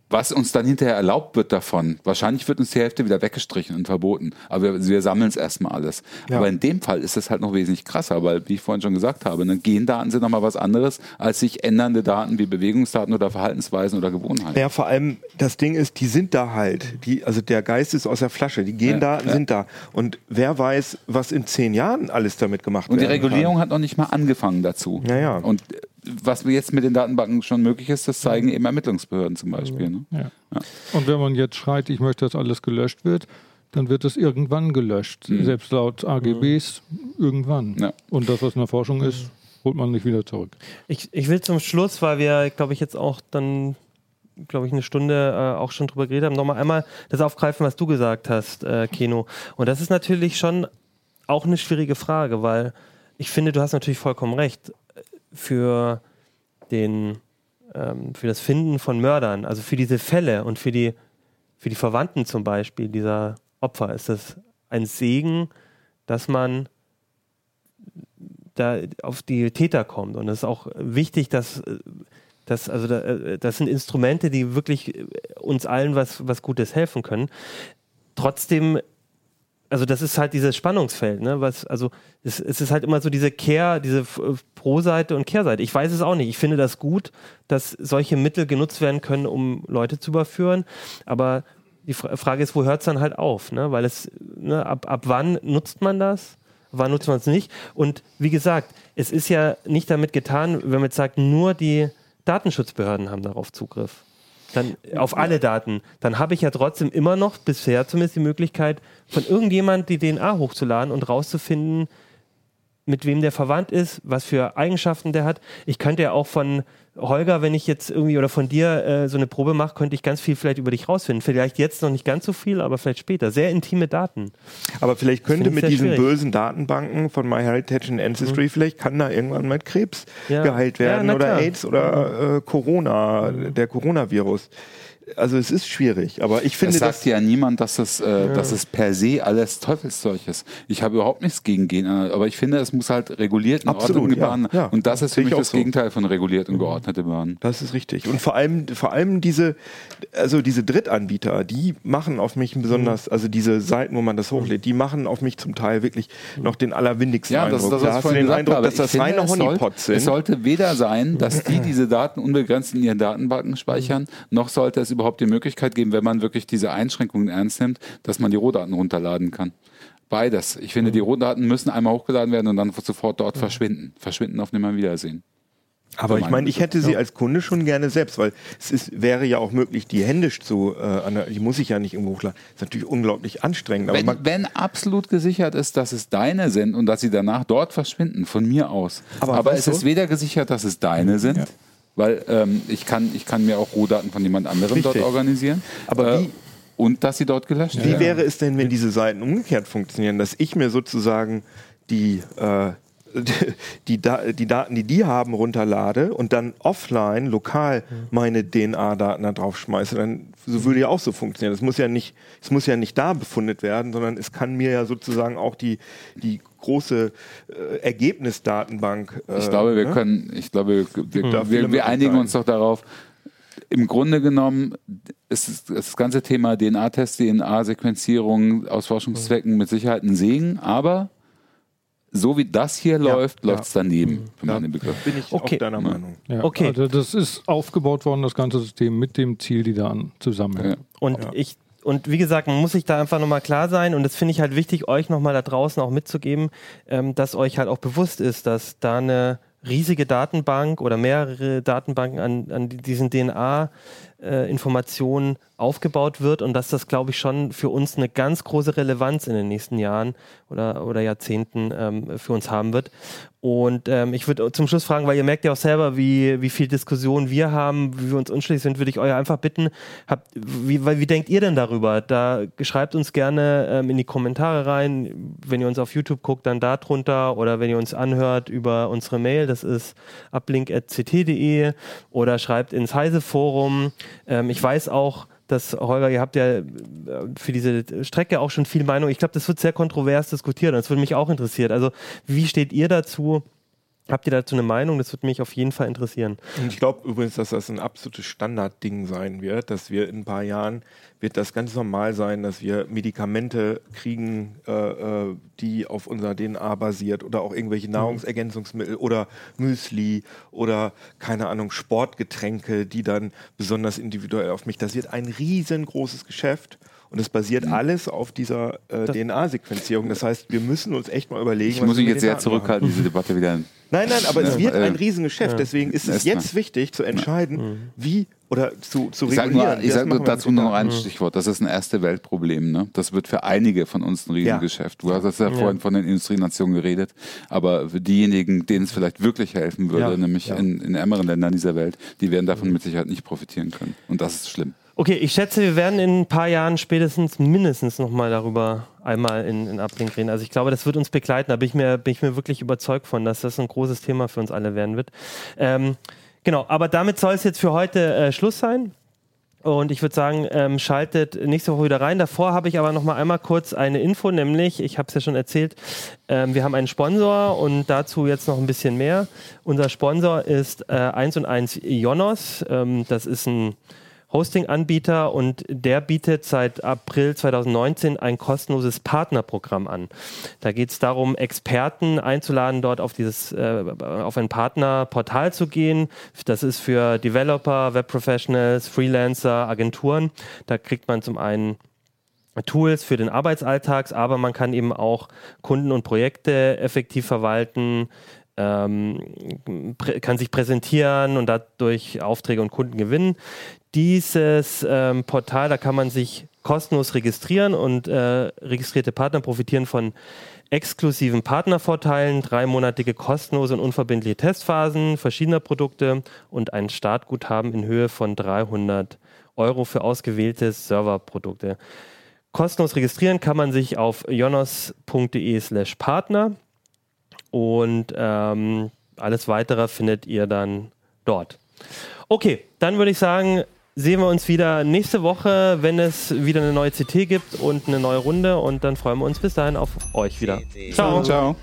Was uns dann hinterher erlaubt wird davon, wahrscheinlich wird uns die Hälfte wieder weggestrichen und verboten. Aber wir sammeln es erstmal alles. Ja. Aber in dem Fall ist es halt noch wesentlich krasser, weil, wie ich vorhin schon gesagt habe, Gendaten sind nochmal was anderes als sich ändernde Daten wie Bewegungsdaten oder Verhaltensweisen oder Gewohnheiten. Ja, vor allem, das Ding ist, die sind da halt. Also der Geist ist aus der Flasche. Die Gendaten sind da. Und wer weiß, was in 10 Jahren alles damit gemacht wird. Und die Regulierung hat noch nicht mal angefangen dazu. Ja. Und was jetzt mit den Datenbanken schon möglich ist, das zeigen eben Ermittlungsbehörden zum Beispiel. Ne? Ja. Ja. Und wenn man jetzt schreit, ich möchte, dass alles gelöscht wird, dann wird es irgendwann gelöscht. Selbst laut AGBs irgendwann. Ja. Und das, was in der Forschung ist, holt man nicht wieder zurück. Ich will zum Schluss, weil wir, glaube ich, jetzt auch dann eine Stunde auch schon drüber geredet haben, nochmal einmal das aufgreifen, was du gesagt hast, Keno. Und das ist natürlich schon auch eine schwierige Frage, weil ich finde, du hast natürlich vollkommen recht. Für das Finden von Mördern, also für diese Fälle und für die Verwandten zum Beispiel dieser Opfer, ist das ein Segen, dass man da auf die Täter kommt. Und es ist auch wichtig, das sind Instrumente, die wirklich uns allen was Gutes helfen können. trotzdem, also das ist halt dieses Spannungsfeld, ne? Was, also es ist halt immer so diese Pro-Seite und Kehrseite. Ich weiß es auch nicht. Ich finde das gut, dass solche Mittel genutzt werden können, um Leute zu überführen. Aber die Frage ist, wo hört es dann halt auf? Ne? Weil es, ne, ab wann nutzt man das? Wann nutzt man es nicht? Und wie gesagt, es ist ja nicht damit getan, wenn man jetzt sagt, nur die Datenschutzbehörden haben darauf Zugriff. Dann auf alle Daten. Dann habe ich ja trotzdem immer noch, bisher zumindest, die Möglichkeit, von irgendjemand die DNA hochzuladen und rauszufinden, mit wem der verwandt ist, was für Eigenschaften der hat. Ich könnte ja auch von Holger, wenn ich jetzt irgendwie oder von dir so eine Probe mache, könnte ich ganz viel vielleicht über dich rausfinden. Vielleicht jetzt noch nicht ganz so viel, aber vielleicht später. Sehr intime Daten. Aber vielleicht könnte mit diesen bösen Datenbanken von MyHeritage und Ancestry, vielleicht kann da irgendwann mal Krebs geheilt werden oder AIDS oder Corona, der Coronavirus. Also es ist schwierig, aber ich finde... Es sagt ja niemand, dass es per se alles Teufelszeug ist. Ich habe überhaupt nichts gegen Genanalyse, aber ich finde, es muss halt reguliert und geordnet werden. Ja. Und das ist für mich das Gegenteil von reguliert und geordnete Bahnen. Das ist richtig. Und vor allem diese Drittanbieter, die machen auf mich besonders, also diese Seiten, wo man das hochlädt, die machen auf mich zum Teil wirklich noch den allerwindigsten Eindruck. Da hast du den Eindruck, dass das reine Honeypots sind. Es sollte weder sein, dass die diese Daten unbegrenzt in ihren Datenbanken speichern, noch sollte es überhaupt die Möglichkeit geben, wenn man wirklich diese Einschränkungen ernst nimmt, dass man die Rohdaten runterladen kann. Beides. Ich finde, die Rohdaten müssen einmal hochgeladen werden und dann sofort dort verschwinden. Verschwinden auf Nimmerwiedersehen. Aber ich meine, ich hätte sie als Kunde schon gerne selbst, weil es wäre ja auch möglich, die händisch zu die muss ich ja nicht irgendwo hochladen. Das ist natürlich unglaublich anstrengend. Aber wenn absolut gesichert ist, dass es deine sind und dass sie danach dort verschwinden, von mir aus. Aber es ist weder gesichert, dass es deine sind, weil ich kann mir auch Rohdaten von jemand anderem dort organisieren. Aber und dass sie dort gelöscht werden. Wie wäre es denn, wenn diese Seiten umgekehrt funktionieren, dass ich mir sozusagen die Daten, die haben, runterlade und dann offline, lokal meine DNA-Daten da drauf schmeiße? Dann so würde ja auch so funktionieren. Es muss ja nicht da befundet werden, sondern es kann mir ja sozusagen auch die große Ergebnisdatenbank. Ich glaube, wir einigen uns doch darauf. Im Grunde genommen ist das ganze Thema DNA-Tests, DNA-Sequenzierung aus Forschungszwecken mit Sicherheit ein Segen, aber so wie das hier läuft es daneben. Für meinen Begriff. Bin ich auch deiner Meinung. Ja. Okay. Also das ist aufgebaut worden, das ganze System, mit dem Ziel, die Daten zu sammeln. Ja. Und wie gesagt, man muss sich da einfach nochmal klar sein, und das finde ich halt wichtig, euch nochmal da draußen auch mitzugeben, dass euch halt auch bewusst ist, dass da eine riesige Datenbank oder mehrere Datenbanken an diesen DNA-Informationen aufgebaut wird und dass das, glaube ich, schon für uns eine ganz große Relevanz in den nächsten Jahren oder Jahrzehnten für uns haben wird. Und ich würde zum Schluss fragen, weil ihr merkt ja auch selber, wie viel Diskussion wir haben, wie wir uns unschlüssig sind, würde ich euch einfach bitten, wie denkt ihr denn darüber? Da schreibt uns gerne in die Kommentare rein, wenn ihr uns auf YouTube guckt, dann da drunter, oder wenn ihr uns anhört über unsere Mail, das ist uplink@ct.de, oder schreibt ins Heise-Forum. Ich weiß auch, dass, Holger, ihr habt ja für diese Strecke auch schon viel Meinung. Ich glaube, das wird sehr kontrovers diskutiert und das würde mich auch interessieren. Also, wie steht ihr dazu? Habt ihr dazu eine Meinung? Das würde mich auf jeden Fall interessieren. Und ich glaube übrigens, dass das ein absolutes Standardding sein wird, dass wir in ein paar Jahren, wird das ganz normal sein, dass wir Medikamente kriegen, die auf unserer DNA basiert, oder auch irgendwelche Nahrungsergänzungsmittel oder Müsli oder, keine Ahnung, Sportgetränke, die dann besonders individuell auf mich. Das wird ein riesengroßes Geschäft. Und es basiert alles auf dieser DNA-Sequenzierung. Das heißt, wir müssen uns echt mal überlegen. Ich muss mich jetzt sehr zurückhalten, diese Debatte wieder. Nein, aber es wird ein Riesengeschäft. Ja. Deswegen ist es jetzt wichtig zu entscheiden, wie oder zu regulieren. Ich sage dazu noch ein Stichwort. Das ist ein Erste-Welt-Problem. Ne? Das wird für einige von uns ein Riesengeschäft. Du hast ja vorhin von den Industrienationen geredet. Aber für diejenigen, denen es vielleicht wirklich helfen würde, nämlich in ärmeren Ländern dieser Welt, die werden davon mit Sicherheit nicht profitieren können. Und das ist schlimm. Okay, ich schätze, wir werden in ein paar Jahren mindestens nochmal darüber einmal in Uplink reden. Also ich glaube, das wird uns begleiten. Da bin ich mir wirklich überzeugt von, dass das ein großes Thema für uns alle werden wird. Genau, aber damit soll es jetzt für heute Schluss sein. Und ich würde sagen, schaltet nächste Woche wieder rein. Davor habe ich aber noch mal einmal kurz eine Info, nämlich, ich habe es ja schon erzählt, wir haben einen Sponsor und dazu jetzt noch ein bisschen mehr. Unser Sponsor ist 1&1 IONOS. Das ist ein Hosting-Anbieter und der bietet seit April 2019 ein kostenloses Partnerprogramm an. Da geht es darum, Experten einzuladen, dort auf dieses auf ein Partnerportal zu gehen. Das ist für Developer, Webprofessionals, Freelancer, Agenturen. Da kriegt man zum einen Tools für den Arbeitsalltag, aber man kann eben auch Kunden und Projekte effektiv verwalten, kann sich präsentieren und dadurch Aufträge und Kunden gewinnen. Dieses Portal, da kann man sich kostenlos registrieren und registrierte Partner profitieren von exklusiven Partnervorteilen, 3-monatige kostenlose und unverbindliche Testphasen verschiedener Produkte und ein Startguthaben in Höhe von 300 € für ausgewählte Serverprodukte. Kostenlos registrieren kann man sich auf ionos.de/partner und alles Weitere findet ihr dann dort. Okay, dann würde ich sagen, sehen wir uns wieder nächste Woche, wenn es wieder eine neue CT gibt und eine neue Runde und dann freuen wir uns bis dahin auf euch wieder. Ciao. Ciao.